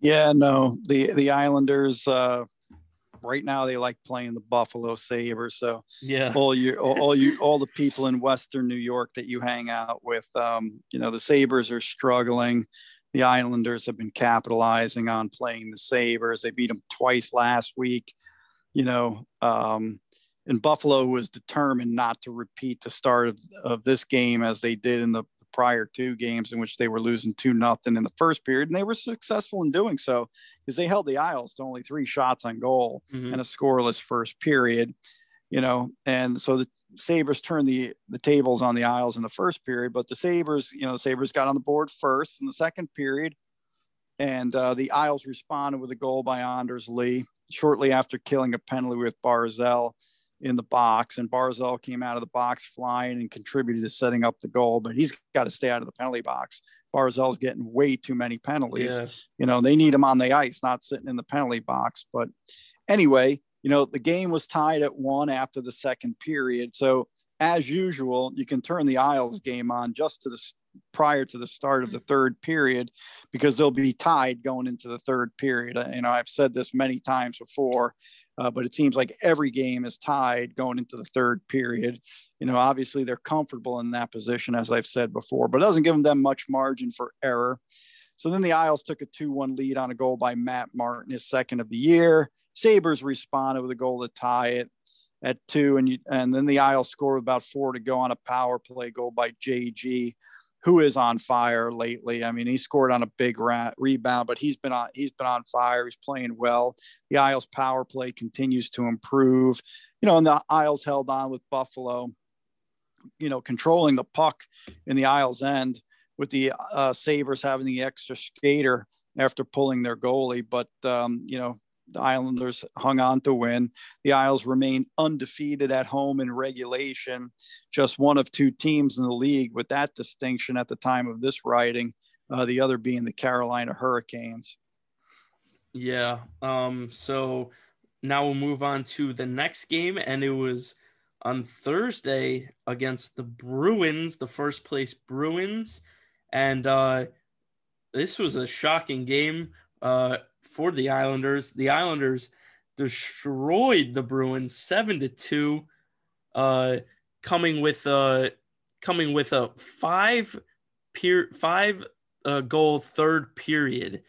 Yeah, no, the, the Islanders, uh, right now they like playing the Buffalo Sabres. So yeah, all you, all you, all the people in Western New York that you hang out with, um, you know, the Sabres are struggling. The Islanders have been capitalizing on playing the Sabres. They beat them twice last week, you know, um, and Buffalo was determined not to repeat the start of, of this game as they did in the prior two games in which they were losing two nothing in the first period, and they were successful in doing so because they held the Isles to only three shots on goal mm-hmm. and a scoreless first period, you know, and so the Sabres turned the the tables on the Isles in the first period, but the Sabres, you know, the Sabres got on the board first in the second period, and uh, the Isles responded with a goal by Anders Lee shortly after killing a penalty with Barzal in the box, and Barzal came out of the box flying and contributed to setting up the goal, but he's got to stay out of the penalty box. Barzal's getting way too many penalties. Yeah. You know, they need him on the ice, not sitting in the penalty box. But anyway, you know, the game was tied at one after the second period. So as usual, you can turn the Isles game on just to the prior to the start of the third period, because they'll be tied going into the third period. You know, I've said this many times before, uh, but it seems like every game is tied going into the third period. You know, obviously they're comfortable in that position, as I've said before, but it doesn't give them much margin for error. So then the Isles took a two one lead on a goal by Matt Martin, his second of the year. Sabres responded with a goal to tie it at two, and you, and then the Isles scored about four to go on a power play goal by J G, who is on fire lately. I mean, he scored on a big rat, rebound, but he's been on, he's been on fire. He's playing well. The Isles power play continues to improve, you know, and the Isles held on with Buffalo, you know, controlling the puck in the Isles end, with the uh, Sabres having the extra skater after pulling their goalie. But, um, you know, the Islanders hung on to win. The Isles remain undefeated at home in regulation, just one of two teams in the league with that distinction at the time of this writing, uh, the other being the Carolina Hurricanes. Yeah. Um, so now we'll move on to the next game, and it was on Thursday against the Bruins, the first place Bruins. And uh, this was a shocking game. Uh, For the Islanders, the Islanders destroyed the Bruins seven to two, uh, coming with a coming with a five per, five uh, goal third period.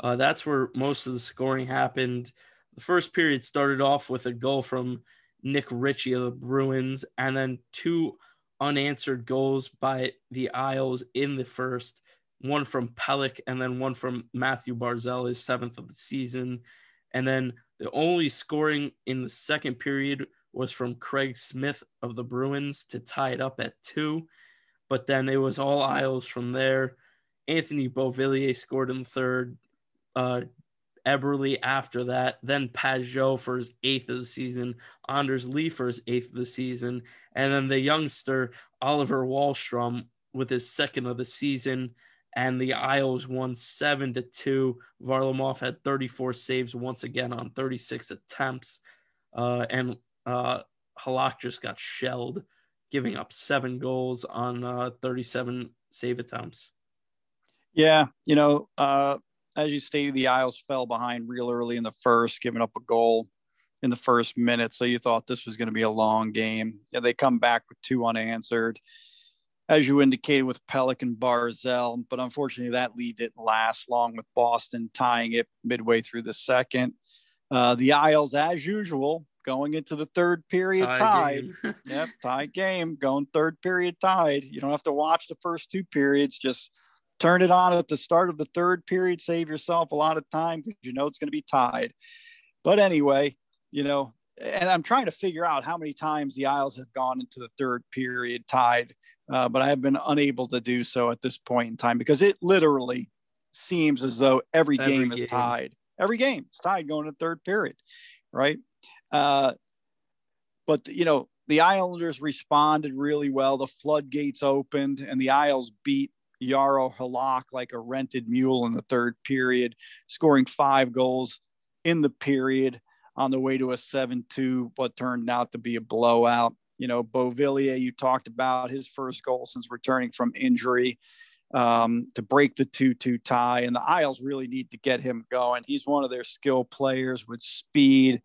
Uh, that's where most of the scoring happened. The first period started off with a goal from Nick Ritchie of the Bruins, and then two unanswered goals by the Isles in the first. One from Pellick, and then one from Matthew Barzal, his seventh of the season. And then the only scoring in the second period was from Craig Smith of the Bruins to tie it up at two. But then it was all Isles from there. Anthony Beauvillier scored in the third. Uh, Eberle after that. Then Pajot for his eighth of the season. Anders Lee for his eighth of the season. And then the youngster, Oliver Wahlstrom, with his second of the season. And the Isles won seven to two. Varlamov had thirty-four saves once again on thirty-six attempts, uh, and uh, Halak just got shelled, giving up seven goals on uh, thirty-seven save attempts. Yeah, you know, uh, as you stated, the Isles fell behind real early in the first, giving up a goal in the first minute. So you thought this was going to be a long game. Yeah, they come back with two unanswered, as you indicated, with Pellick and Barzal, but unfortunately that lead didn't last long, with Boston tying it midway through the second. Uh, the Isles, as usual, going into the third period tied. tied. Yep, tied game, going third period tied. You don't have to watch the first two periods. Just turn it on at the start of the third period. Save yourself a lot of time because you know it's going to be tied. But anyway, you know, and I'm trying to figure out how many times the Isles have gone into the third period tied, uh, but I have been unable to do so at this point in time, because it literally seems as though every, every game, game is tied. Every game is tied going to third period, right? Uh, but, you know, the Islanders responded really well. The floodgates opened, and the Isles beat Jarro Halak like a rented mule in the third period, scoring five goals in the period on the way to a seven two, what turned out to be a blowout. You know, Beauvillier, you talked about his first goal since returning from injury um, to break the two two tie, and the Isles really need to get him going. He's one of their skill players with speed,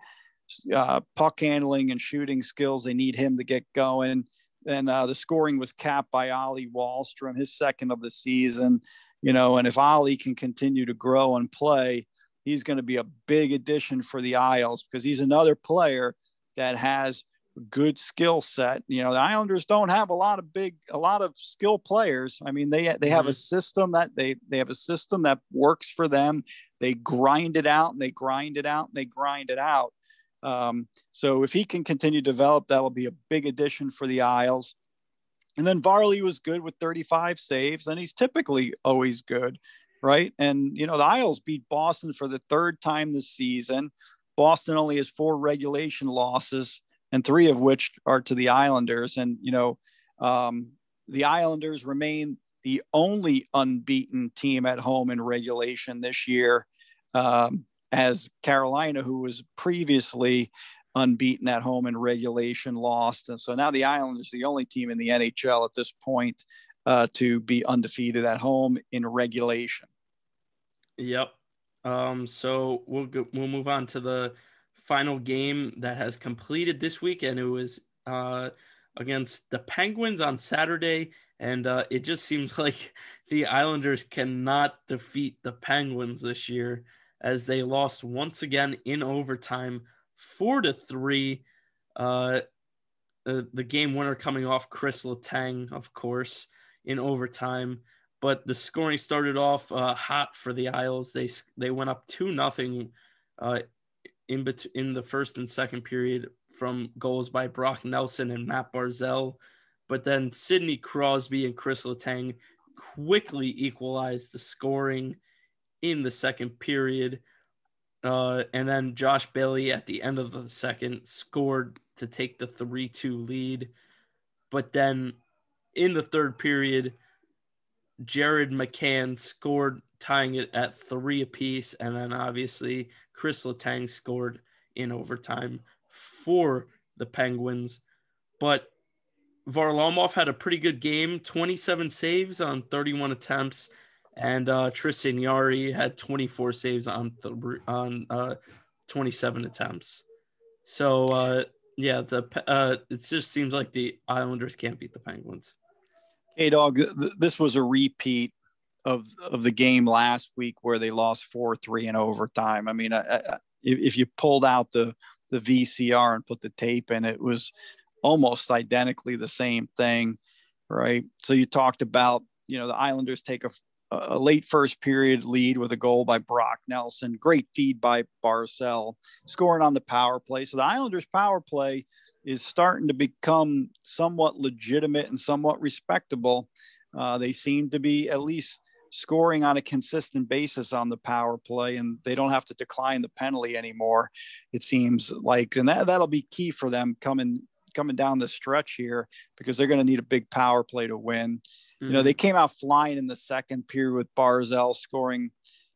uh, puck handling, and shooting skills. They need him to get going. And uh, the scoring was capped by Ollie Wahlstrom, his second of the season. You know, and if Ollie can continue to grow and play, he's going to be a big addition for the Isles, because he's another player that has good skill set. You know, the Islanders don't have a lot of big, a lot of skill players. I mean, they, they have a system that they, they have a system that works for them. They grind it out and they grind it out and they grind it out. Um, so if he can continue to develop, that'll be a big addition for the Isles. And then Varley was good with thirty-five saves, and he's typically always good. Right. And, you know, the Isles beat Boston for the third time this season. Boston only has four regulation losses, and three of which are to the Islanders. And, you know, um, the Islanders remain the only unbeaten team at home in regulation this year, um, as Carolina, who was previously unbeaten at home in regulation, lost. And so now the Islanders, the only team in the N H L at this point uh, to be undefeated at home in regulation. Yep. Um, so we'll go, we'll move on to the final game that has completed this weekend. It was uh, against the Penguins on Saturday, and uh, it just seems like the Islanders cannot defeat the Penguins this year, as they lost once again in overtime, four to three. Uh, the, the game winner coming off Chris Letang, of course, in overtime. But the scoring started off uh, hot for the Isles. They they went up two nothing uh, in bet- in the first and second period from goals by Brock Nelson and Matt Barzell. But then Sidney Crosby and Chris Letang quickly equalized the scoring in the second period. Uh, and then Josh Bailey at the end of the second scored to take the three two lead. But then in the third period, Jared McCann scored, tying it at three apiece. And then obviously Chris Letang scored in overtime for the Penguins. But Varlamov had a pretty good game, twenty-seven saves on thirty-one attempts. And uh, Tristan Jari had twenty-four saves on th- on uh, twenty-seven attempts. So, uh, yeah, the uh, it just seems like the Islanders can't beat the Penguins. Hey, Dog, th- this was a repeat of of the game last week where they lost four three in overtime. I mean, I, I, if you pulled out the, the V C R and put the tape in, it was almost identically the same thing, right? So you talked about, you know, the Islanders take a a late first period lead with a goal by Brock Nelson, great feed by Barzell, scoring on the power play. So the Islanders power play is starting to become somewhat legitimate and somewhat respectable. Uh, they seem to be at least scoring on a consistent basis on the power play, and they don't have to decline the penalty anymore, it seems like. And that, that'll be key for them coming, coming down the stretch here, because they're going to need a big power play to win. You know, they came out flying in the second period with Barzell scoring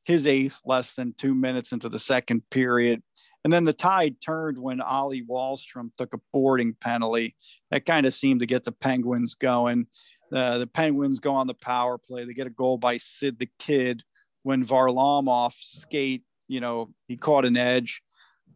his eighth less than two minutes into the second period. And then the tide turned when Ollie Wahlstrom took a boarding penalty. That kind of seemed to get the Penguins going. Uh, the Penguins go on the power play. They get a goal by Sid the Kid when Varlamov skate, you know, he caught an edge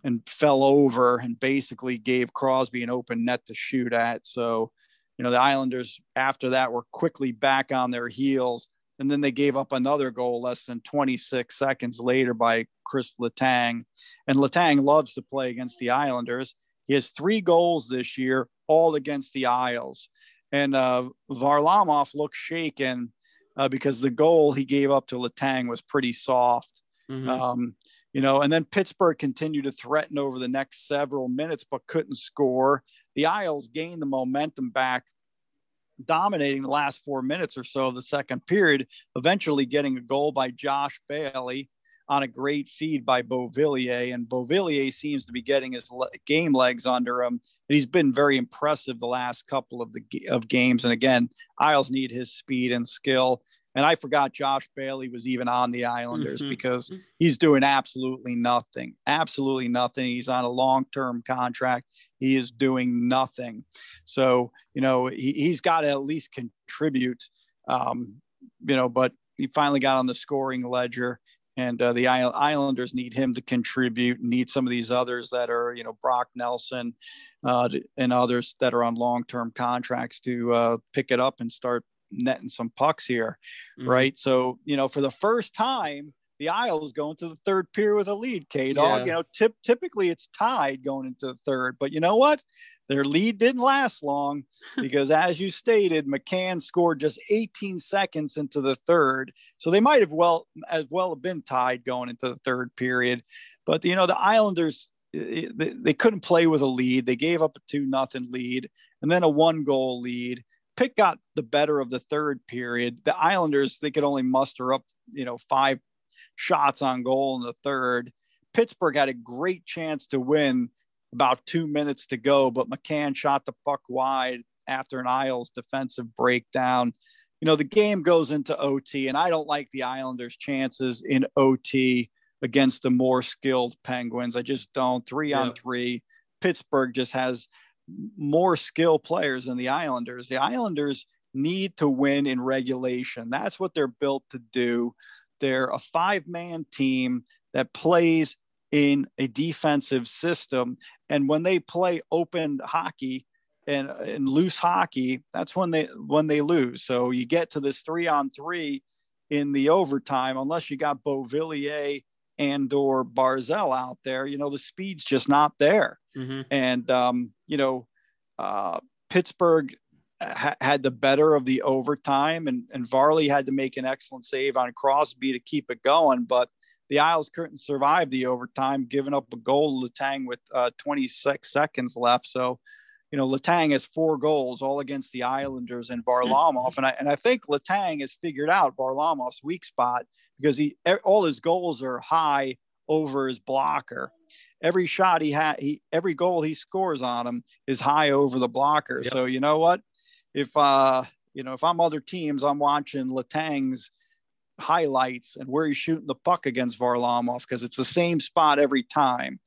and fell over and basically gave Crosby an open net to shoot at. So, you know, the Islanders after that were quickly back on their heels, and then they gave up another goal less than twenty-six seconds later by Chris Letang. And Letang loves to play against the Islanders. He has three goals this year, all against the Isles. And uh, Varlamov looked shaken uh, because the goal he gave up to Letang was pretty soft. Mm-hmm. Um, you know, and then Pittsburgh continued to threaten over the next several minutes, but couldn't score. The Isles gained the momentum back, dominating the last four minutes or so of the second period, eventually getting a goal by Josh Bailey on a great feed by Beauvillier. And Beauvillier seems to be getting his le- game legs under him. And he's been very impressive the last couple of the g- of games. And again, Isles need his speed and skill. And I forgot Josh Bailey was even on the Islanders, mm-hmm. because he's doing absolutely nothing, absolutely nothing. He's on a long-term contract. He is doing nothing. So, you know, he, he's got to at least contribute, um, you know, but he finally got on the scoring ledger, and uh, the Islanders need him to contribute, need some of these others that are, you know, Brock Nelson uh, and others that are on long-term contracts to uh, pick it up and start netting some pucks here, mm-hmm. right? So, you know, for the first time, the Isles go into the third period with a lead, K-Dog. Yeah. You know, tip, typically it's tied going into the third, but you know what? Their lead didn't last long because, as you stated, McCann scored just eighteen seconds into the third. So they might have well as well have been tied going into the third period. But, you know, the Islanders, they, they couldn't play with a lead. They gave up a two nothing lead and then a one goal lead. Pitt got the better of the third period. The Islanders, they could only muster up, you know, five shots on goal in the third. Pittsburgh had a great chance to win about two minutes to go, but McCann shot the puck wide after an Isles defensive breakdown. You know, the game goes into O T, and I don't like the Islanders' chances in O T. against the more skilled Penguins. I just don't. Three on three, Pittsburgh just has more skilled players than the Islanders. The Islanders need to win in regulation. That's what they're built to do. They're a five-man team that plays in a defensive system. And when they play open hockey and, and loose hockey, that's when they, when they lose. So you get to this three on three in the overtime, unless you got Beauvillier and or Barzell out there, you know, the speed's just not there. Mm-hmm. And, um, you know, uh, Pittsburgh ha- had the better of the overtime, and, and Varley had to make an excellent save on Crosby to keep it going. But the Isles couldn't survive the overtime, giving up a goal to Letang with uh, twenty-six seconds left. So, you know, Letang has four goals all against the Islanders and Varlamov. And I, and I think Letang has figured out Varlamov's weak spot, because he, all his goals are high over his blocker. Every shot he had, he, every goal he scores on him is high over the blocker. Yep. So, you know what, if, uh, you know, if I'm other teams, I'm watching Letang's highlights and where he's shooting the puck against Varlamov, because it's the same spot every time.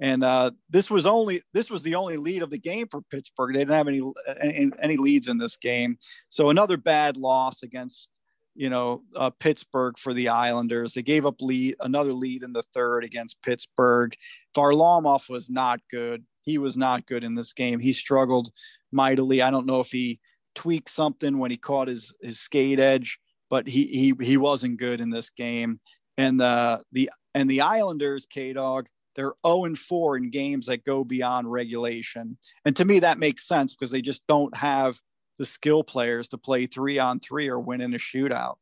And uh, this was only this was the only lead of the game for Pittsburgh. They didn't have any any, any leads in this game. So another bad loss against, you know, uh, Pittsburgh for the Islanders. They gave up lead another lead in the third against Pittsburgh. Varlamov was not good. He was not good in this game. He struggled mightily. I don't know if he tweaked something when he caught his his skate edge, but he he he wasn't good in this game. And the the and the Islanders, K-Dog, they're oh and four in games that go beyond regulation. And to me, that makes sense, because they just don't have the skill players to play three on three or win in a shootout.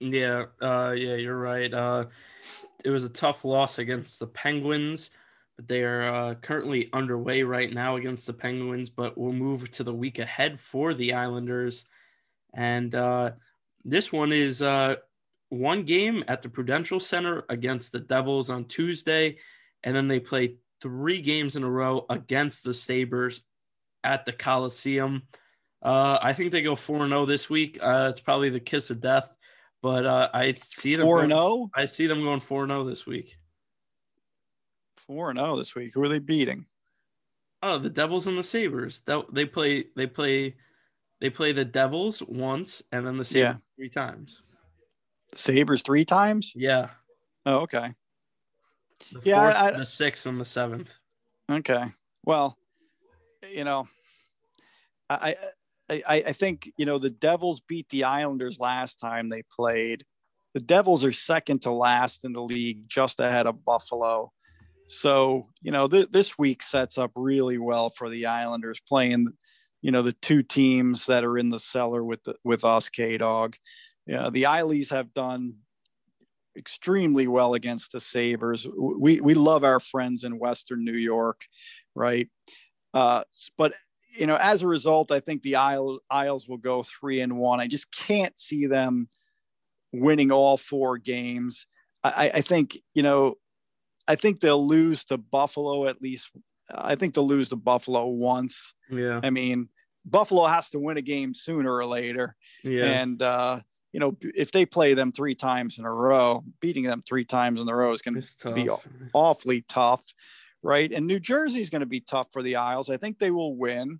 Yeah, uh, yeah, you're right. Uh, it was a tough loss against the Penguins, but they are uh, currently underway right now against the Penguins, but we'll move to the week ahead for the Islanders. And uh, this one is uh, – one game at the Prudential Center against the Devils on Tuesday, and then they play three games in a row against the Sabres at the Coliseum. Uh, I think they go four and oh this week. Uh, it's probably the kiss of death, but uh, I see them four and oh. I see them going four and oh this week. four and oh this week. Who are they beating? Oh, the Devils and the Sabres. They play. They play. They play the Devils once, and then the Sabres yeah. three times. Sabres three times? Yeah. Oh, okay. The fourth, yeah, I, I, the sixth, and the seventh. Okay. Well, you know, I, I I think, you know, the Devils beat the Islanders last time they played. The Devils are second to last in the league, just ahead of Buffalo. So, you know, th- this week sets up really well for the Islanders, playing, you know, the two teams that are in the cellar with the, with us, K-Dog. Yeah, the Isleys have done extremely well against the Sabres. We we love our friends in Western New York, right? Uh, but, you know, as a result, I think the Isles, Isles will go three and one. I just can't see them winning all four games. I, I think, you know, I think they'll lose to Buffalo at least. I think they'll lose to Buffalo once. Yeah. I mean, Buffalo has to win a game sooner or later. Yeah. And, uh, you know, if they play them three times in a row, beating them three times in a row is going to be awfully tough, right? And New Jersey is going to be tough for the Isles. I think they will win,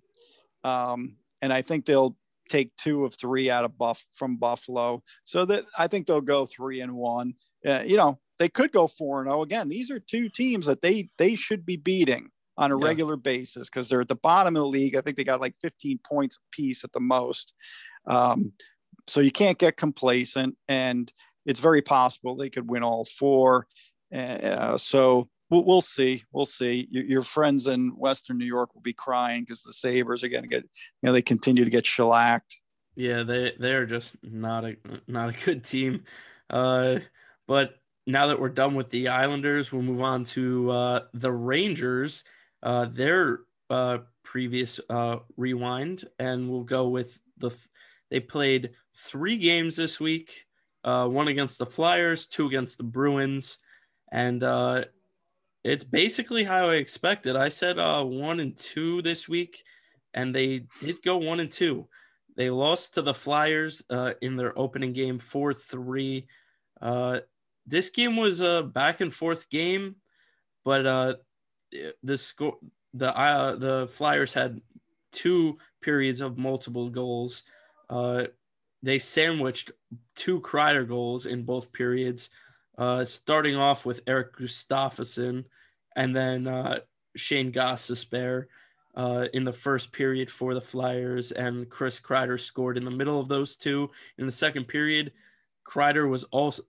um, and I think they'll take two of three out of Buff from Buffalo. So that I think they'll go three and one. Uh, you know, they could go four and zero again. These are two teams that they they should be beating on a yeah. regular basis, because they're at the bottom of the league. I think they got like fifteen points apiece at the most. Um, So you can't get complacent, and it's very possible they could win all four. Uh, so we'll, we'll see. We'll see. Your, your friends in Western New York will be crying, because the Sabres are going to get, you know, they continue to get shellacked. Yeah, they they're just not a not a good team. Uh, but now that we're done with the Islanders, we'll move on to uh, the Rangers. Uh, their uh, previous uh, rewind, and we'll go with the. They played three games this week, uh, one against the Flyers, two against the Bruins, and uh, it's basically how I expected. I said uh, one and two this week, and they did go one and two. They lost to the Flyers uh, in their opening game four three. Uh, this game was a back and forth game, but uh, the score the uh, the Flyers had two periods of multiple goals. Uh, they sandwiched two Kreider goals in both periods, uh, starting off with Eric Gustafsson and then uh, Shane Goss to spare uh, in the first period for the Flyers, and Chris Kreider scored in the middle of those two. In the second period, Kreider was also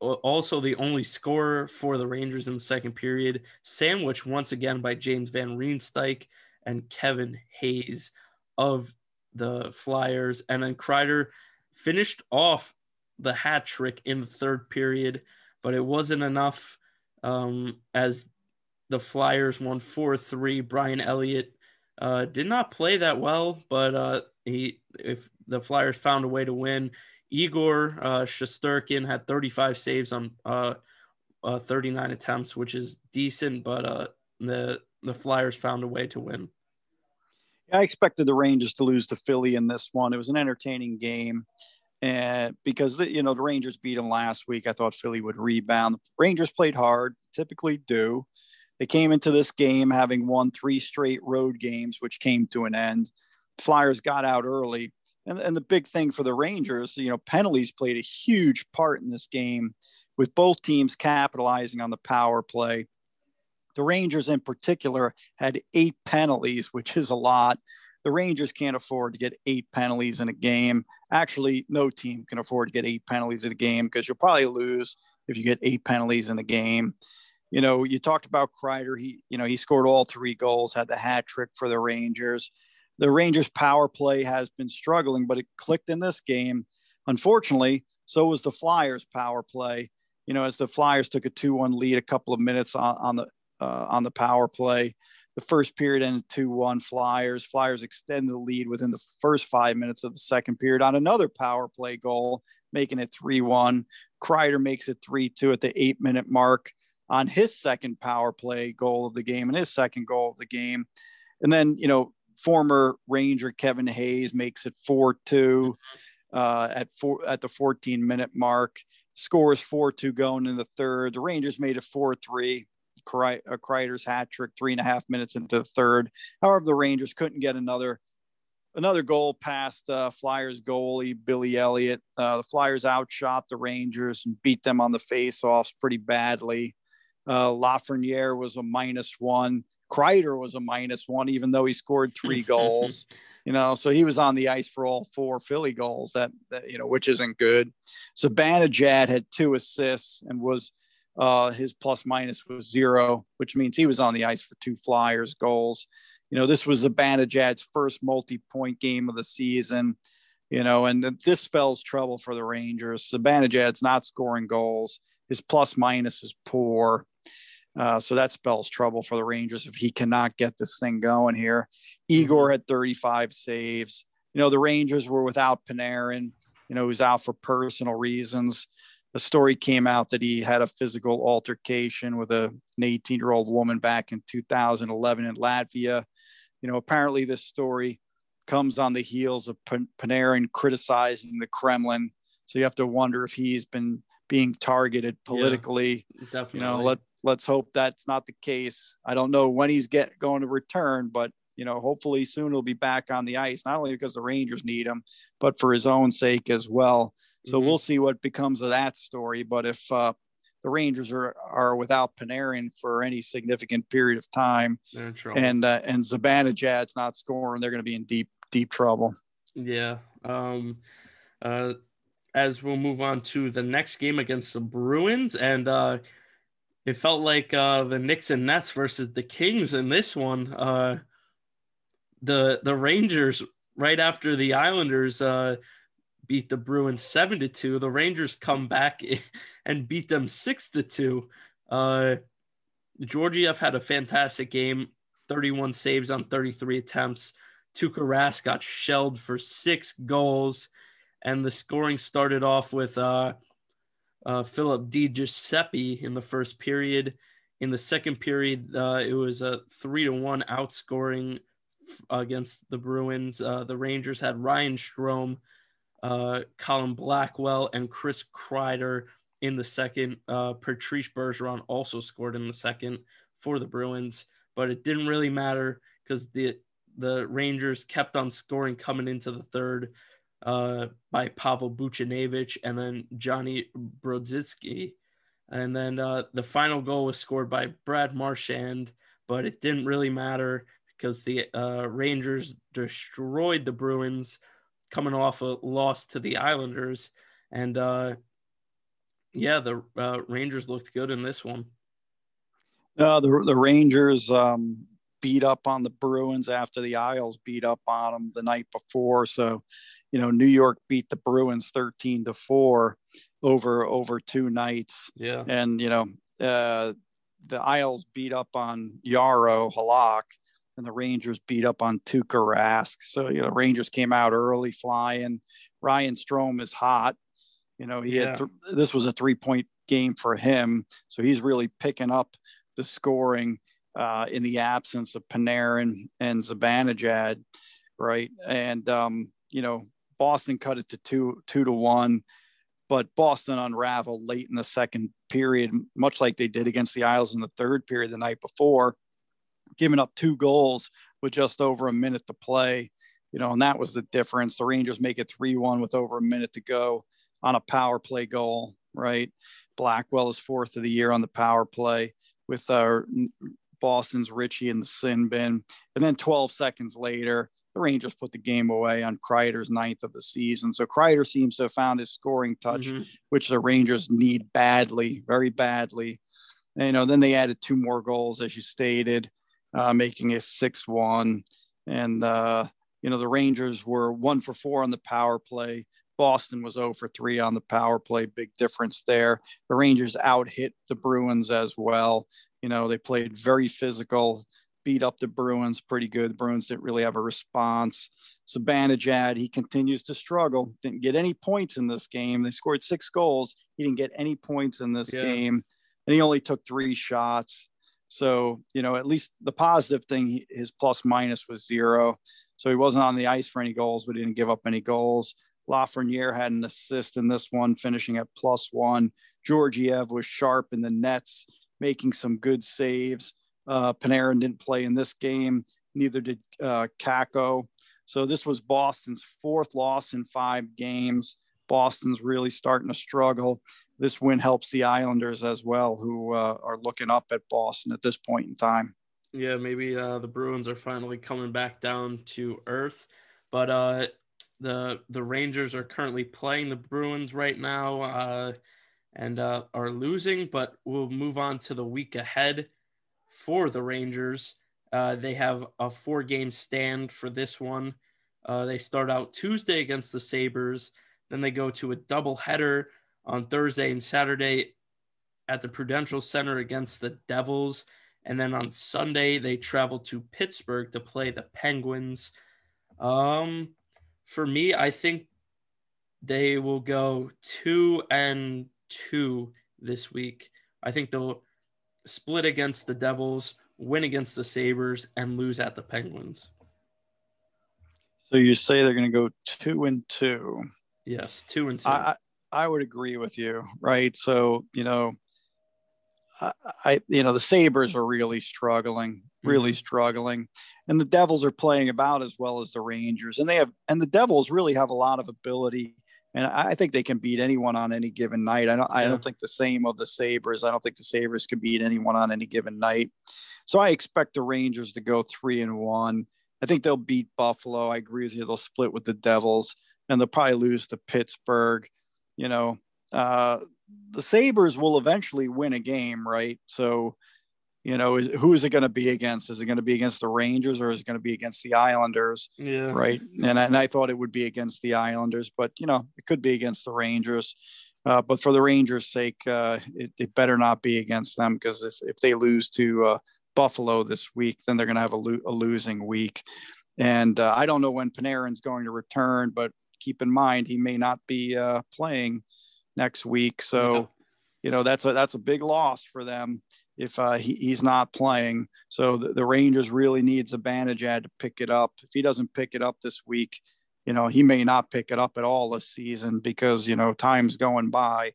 also the only scorer for the Rangers in the second period, sandwiched once again by James Van Riemsdyk and Kevin Hayes of the Flyers. And then Kreider finished off the hat trick in the third period, but it wasn't enough um, as the Flyers won four three. Brian Elliott uh, did not play that well, but uh, he if the Flyers found a way to win. Igor uh, Shesterkin had thirty-five saves on uh, uh, thirty-nine attempts, which is decent, but uh, the the Flyers found a way to win. I expected the Rangers to lose to Philly in this one. It was an entertaining game, and because the, you know the Rangers beat them last week, I thought Philly would rebound. The Rangers played hard, typically do. They came into this game having won three straight road games, which came to an end. Flyers got out early. And, and the big thing for the Rangers, you know, penalties played a huge part in this game, with both teams capitalizing on the power play. The Rangers in particular had eight penalties, which is a lot. The Rangers can't afford to get eight penalties in a game. Actually, no team can afford to get eight penalties in a game, because you'll probably lose if you get eight penalties in a game. You know, you talked about Kreider. He, you know, he scored all three goals, had the hat trick for the Rangers. The Rangers' power play has been struggling, but it clicked in this game. Unfortunately, so was the Flyers' power play. You know, as the Flyers took a two one lead a couple of minutes on, on the uh, on the power play, the first period ended two one Flyers. Flyers extended the lead within the first five minutes of the second period on another power play goal, making it three one. Kreider makes it three two at the eight-minute mark on his second power play goal of the game and his second goal of the game. And then, you know, former Ranger Kevin Hayes makes it four two uh, at four, at the fourteen-minute mark, scores four two going in the third. The Rangers made it four three, Kreider's hat trick three and a half minutes into the third. However, the Rangers couldn't get another another goal past uh, Flyers goalie Billy Elliott. Uh, the Flyers outshot the Rangers and beat them on the face-offs pretty badly. Uh, Lafreniere was a minus one. Kreider was a minus one, even though he scored three goals, you know, so he was on the ice for all four Philly goals that, that you know, which isn't good. Zibanejad had two assists and was uh, his plus minus was zero, which means he was on the ice for two Flyers goals. You know, this was Zibanejad's first multi-point game of the season, you know, and this spells trouble for the Rangers. Zibanejad's not scoring goals. His plus minus is poor. Uh, so that spells trouble for the Rangers if he cannot get this thing going here. Igor had thirty-five saves. You know, the Rangers were without Panarin, you know, who's out for personal reasons. The story came out that he had a physical altercation with a, an eighteen-year-old woman back in two thousand eleven in Latvia. You know, apparently this story comes on the heels of P- Panarin criticizing the Kremlin. So you have to wonder if he's been being targeted politically. Yeah, definitely. You know, let Let's hope that's not the case. I don't know when he's get, going to return, but, you know, hopefully soon he'll be back on the ice, not only because the Rangers need him, but for his own sake as well. So mm-hmm. We'll see what becomes of that story. But if uh, the Rangers are, are without Panarin for any significant period of time and uh, and Zibanejad's not scoring, they're going to be in deep, deep trouble. Yeah. Um, uh, as we'll move on to the next game against the Bruins and uh it felt like uh, the Knicks and Nets versus the Kings in this one. Uh, the the Rangers, right after the Islanders uh, beat the Bruins seven to two, the Rangers come back and beat them six to two. Uh, Georgiev had a fantastic game, thirty-one saves on thirty-three attempts. Tuukka Rask got shelled for six goals, and the scoring started off with uh, – Uh, Philip DiGiuseppe in the first period. In the second period, uh, it was a three to one outscoring f- against the Bruins. Uh, the Rangers had Ryan Strome, uh, Colin Blackwell, and Chris Kreider in the second. Uh, Patrice Bergeron also scored in the second for the Bruins, but it didn't really matter because the the Rangers kept on scoring coming into the third uh, by Pavel Buchnevich and then Johnny Brodziski. And then uh, the final goal was scored by Brad Marchand, but it didn't really matter because the uh, Rangers destroyed the Bruins coming off a loss to the Islanders. And uh, yeah, the uh, Rangers looked good in this one. No, uh, the the Rangers um, beat up on the Bruins after the Isles beat up on them the night before. So, you know, New York beat the Bruins thirteen to four over over two nights. Yeah, and you know, uh, the Isles beat up on Yarrow Halak, and the Rangers beat up on Tuukka Rask. So, you know, Rangers came out early flying. Ryan Strome is hot. You know, he yeah. had th- this was a three point game for him, so he's really picking up the scoring uh, in the absence of Panarin and Zibanejad, right? And, um, you know, Boston cut it to two, two to one, but Boston unraveled late in the second period, much like they did against the Isles in the third period the night before, giving up two goals with just over a minute to play, you know, and that was the difference. The Rangers make it three one with over a minute to go on a power play goal, right? Blackwell is fourth of the year on the power play, with our Boston's Richie in the sin bin. And then twelve seconds later, the Rangers put the game away on Kreider's ninth of the season. So Kreider seems to have found his scoring touch, mm-hmm. which the Rangers need badly, very badly. And, you know, then they added two more goals, as you stated, uh, making it six one. And, uh, you know, the Rangers were one for four on the power play. Boston was zero for three on the power play. Big difference there. The Rangers out-hit the Bruins as well. You know, they played very physical, beat up the Bruins pretty good. The Bruins didn't really have a response. Zibanejad, he continues to struggle. Didn't get any points in this game. They scored six goals. He didn't get any points in this yeah. game. And he only took three shots. So, you know, at least the positive thing, his plus-minus was zero. So he wasn't on the ice for any goals, but he didn't give up any goals. Lafreniere had an assist in this one, finishing at plus one. Georgiev was sharp in the nets, making some good saves. Uh, Panarin didn't play in this game. Neither did uh, Kakko. So this was Boston's fourth loss in five games. Boston's really starting to struggle. This win helps the Islanders as well, who uh, are looking up at Boston at this point in time. Yeah, maybe uh, the Bruins are finally coming back down to earth. But uh The the Rangers are currently playing the Bruins right now uh, and uh, are losing, but we'll move on to the week ahead for the Rangers. Uh, they have a four-game stand for this one. Uh, they start out Tuesday against the Sabres. Then they go to a doubleheader on Thursday and Saturday at the Prudential Center against the Devils. And then on Sunday, they travel to Pittsburgh to play the Penguins. Um... For me, I think they will go two and two this week. I think they'll split against the Devils, win against the Sabres, and lose at the Penguins. So you say they're going to go two and two. Yes, two and two. I, I would agree with you, right? So, you know, I, I you know, the Sabres are really struggling. really struggling. And the Devils are playing about as well as the Rangers. And they have, and the Devils really have a lot of ability. And I think they can beat anyone on any given night. I don't, yeah. I don't think the same of the Sabres. I don't think the Sabres can beat anyone on any given night. So I expect the Rangers to go three and one. I think they'll beat Buffalo. I agree with you. They'll split with the Devils and they'll probably lose to Pittsburgh. You know, uh, the Sabres will eventually win a game, right? So, you know, is, who is it going to be against? Is it going to be against the Rangers or is it going to be against the Islanders? Yeah. Right. And, and I thought it would be against the Islanders, but, you know, it could be against the Rangers. Uh, but for the Rangers' sake, uh, it, it better not be against them, because if, if they lose to uh, Buffalo this week, then they're going to have a, lo- a losing week. And uh, I don't know when Panarin's going to return, but keep in mind, he may not be uh, playing next week. So, yeah. you know, that's a, that's a big loss for them if uh, he, he's not playing. So the, the Rangers really needs Zibanejad to pick it up. If he doesn't pick it up this week, you know, he may not pick it up at all this season, because, you know, time's going by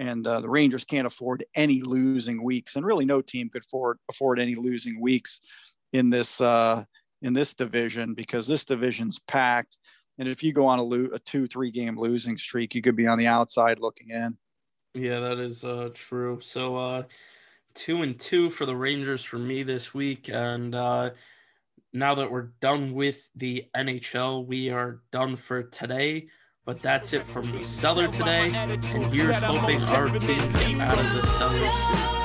And uh, the Rangers can't afford any losing weeks, and really no team could afford, afford any losing weeks in this uh, in this division, because this division's packed. And if you go on a, lo- a two, three game losing streak, you could be on the outside looking in. Yeah, that is uh, true. So uh, two and two for the Rangers for me this week. And uh, now that we're done with the N H L, we are done for today. But that's it from the cellar today, and here's hoping our team get out of the cellar soon.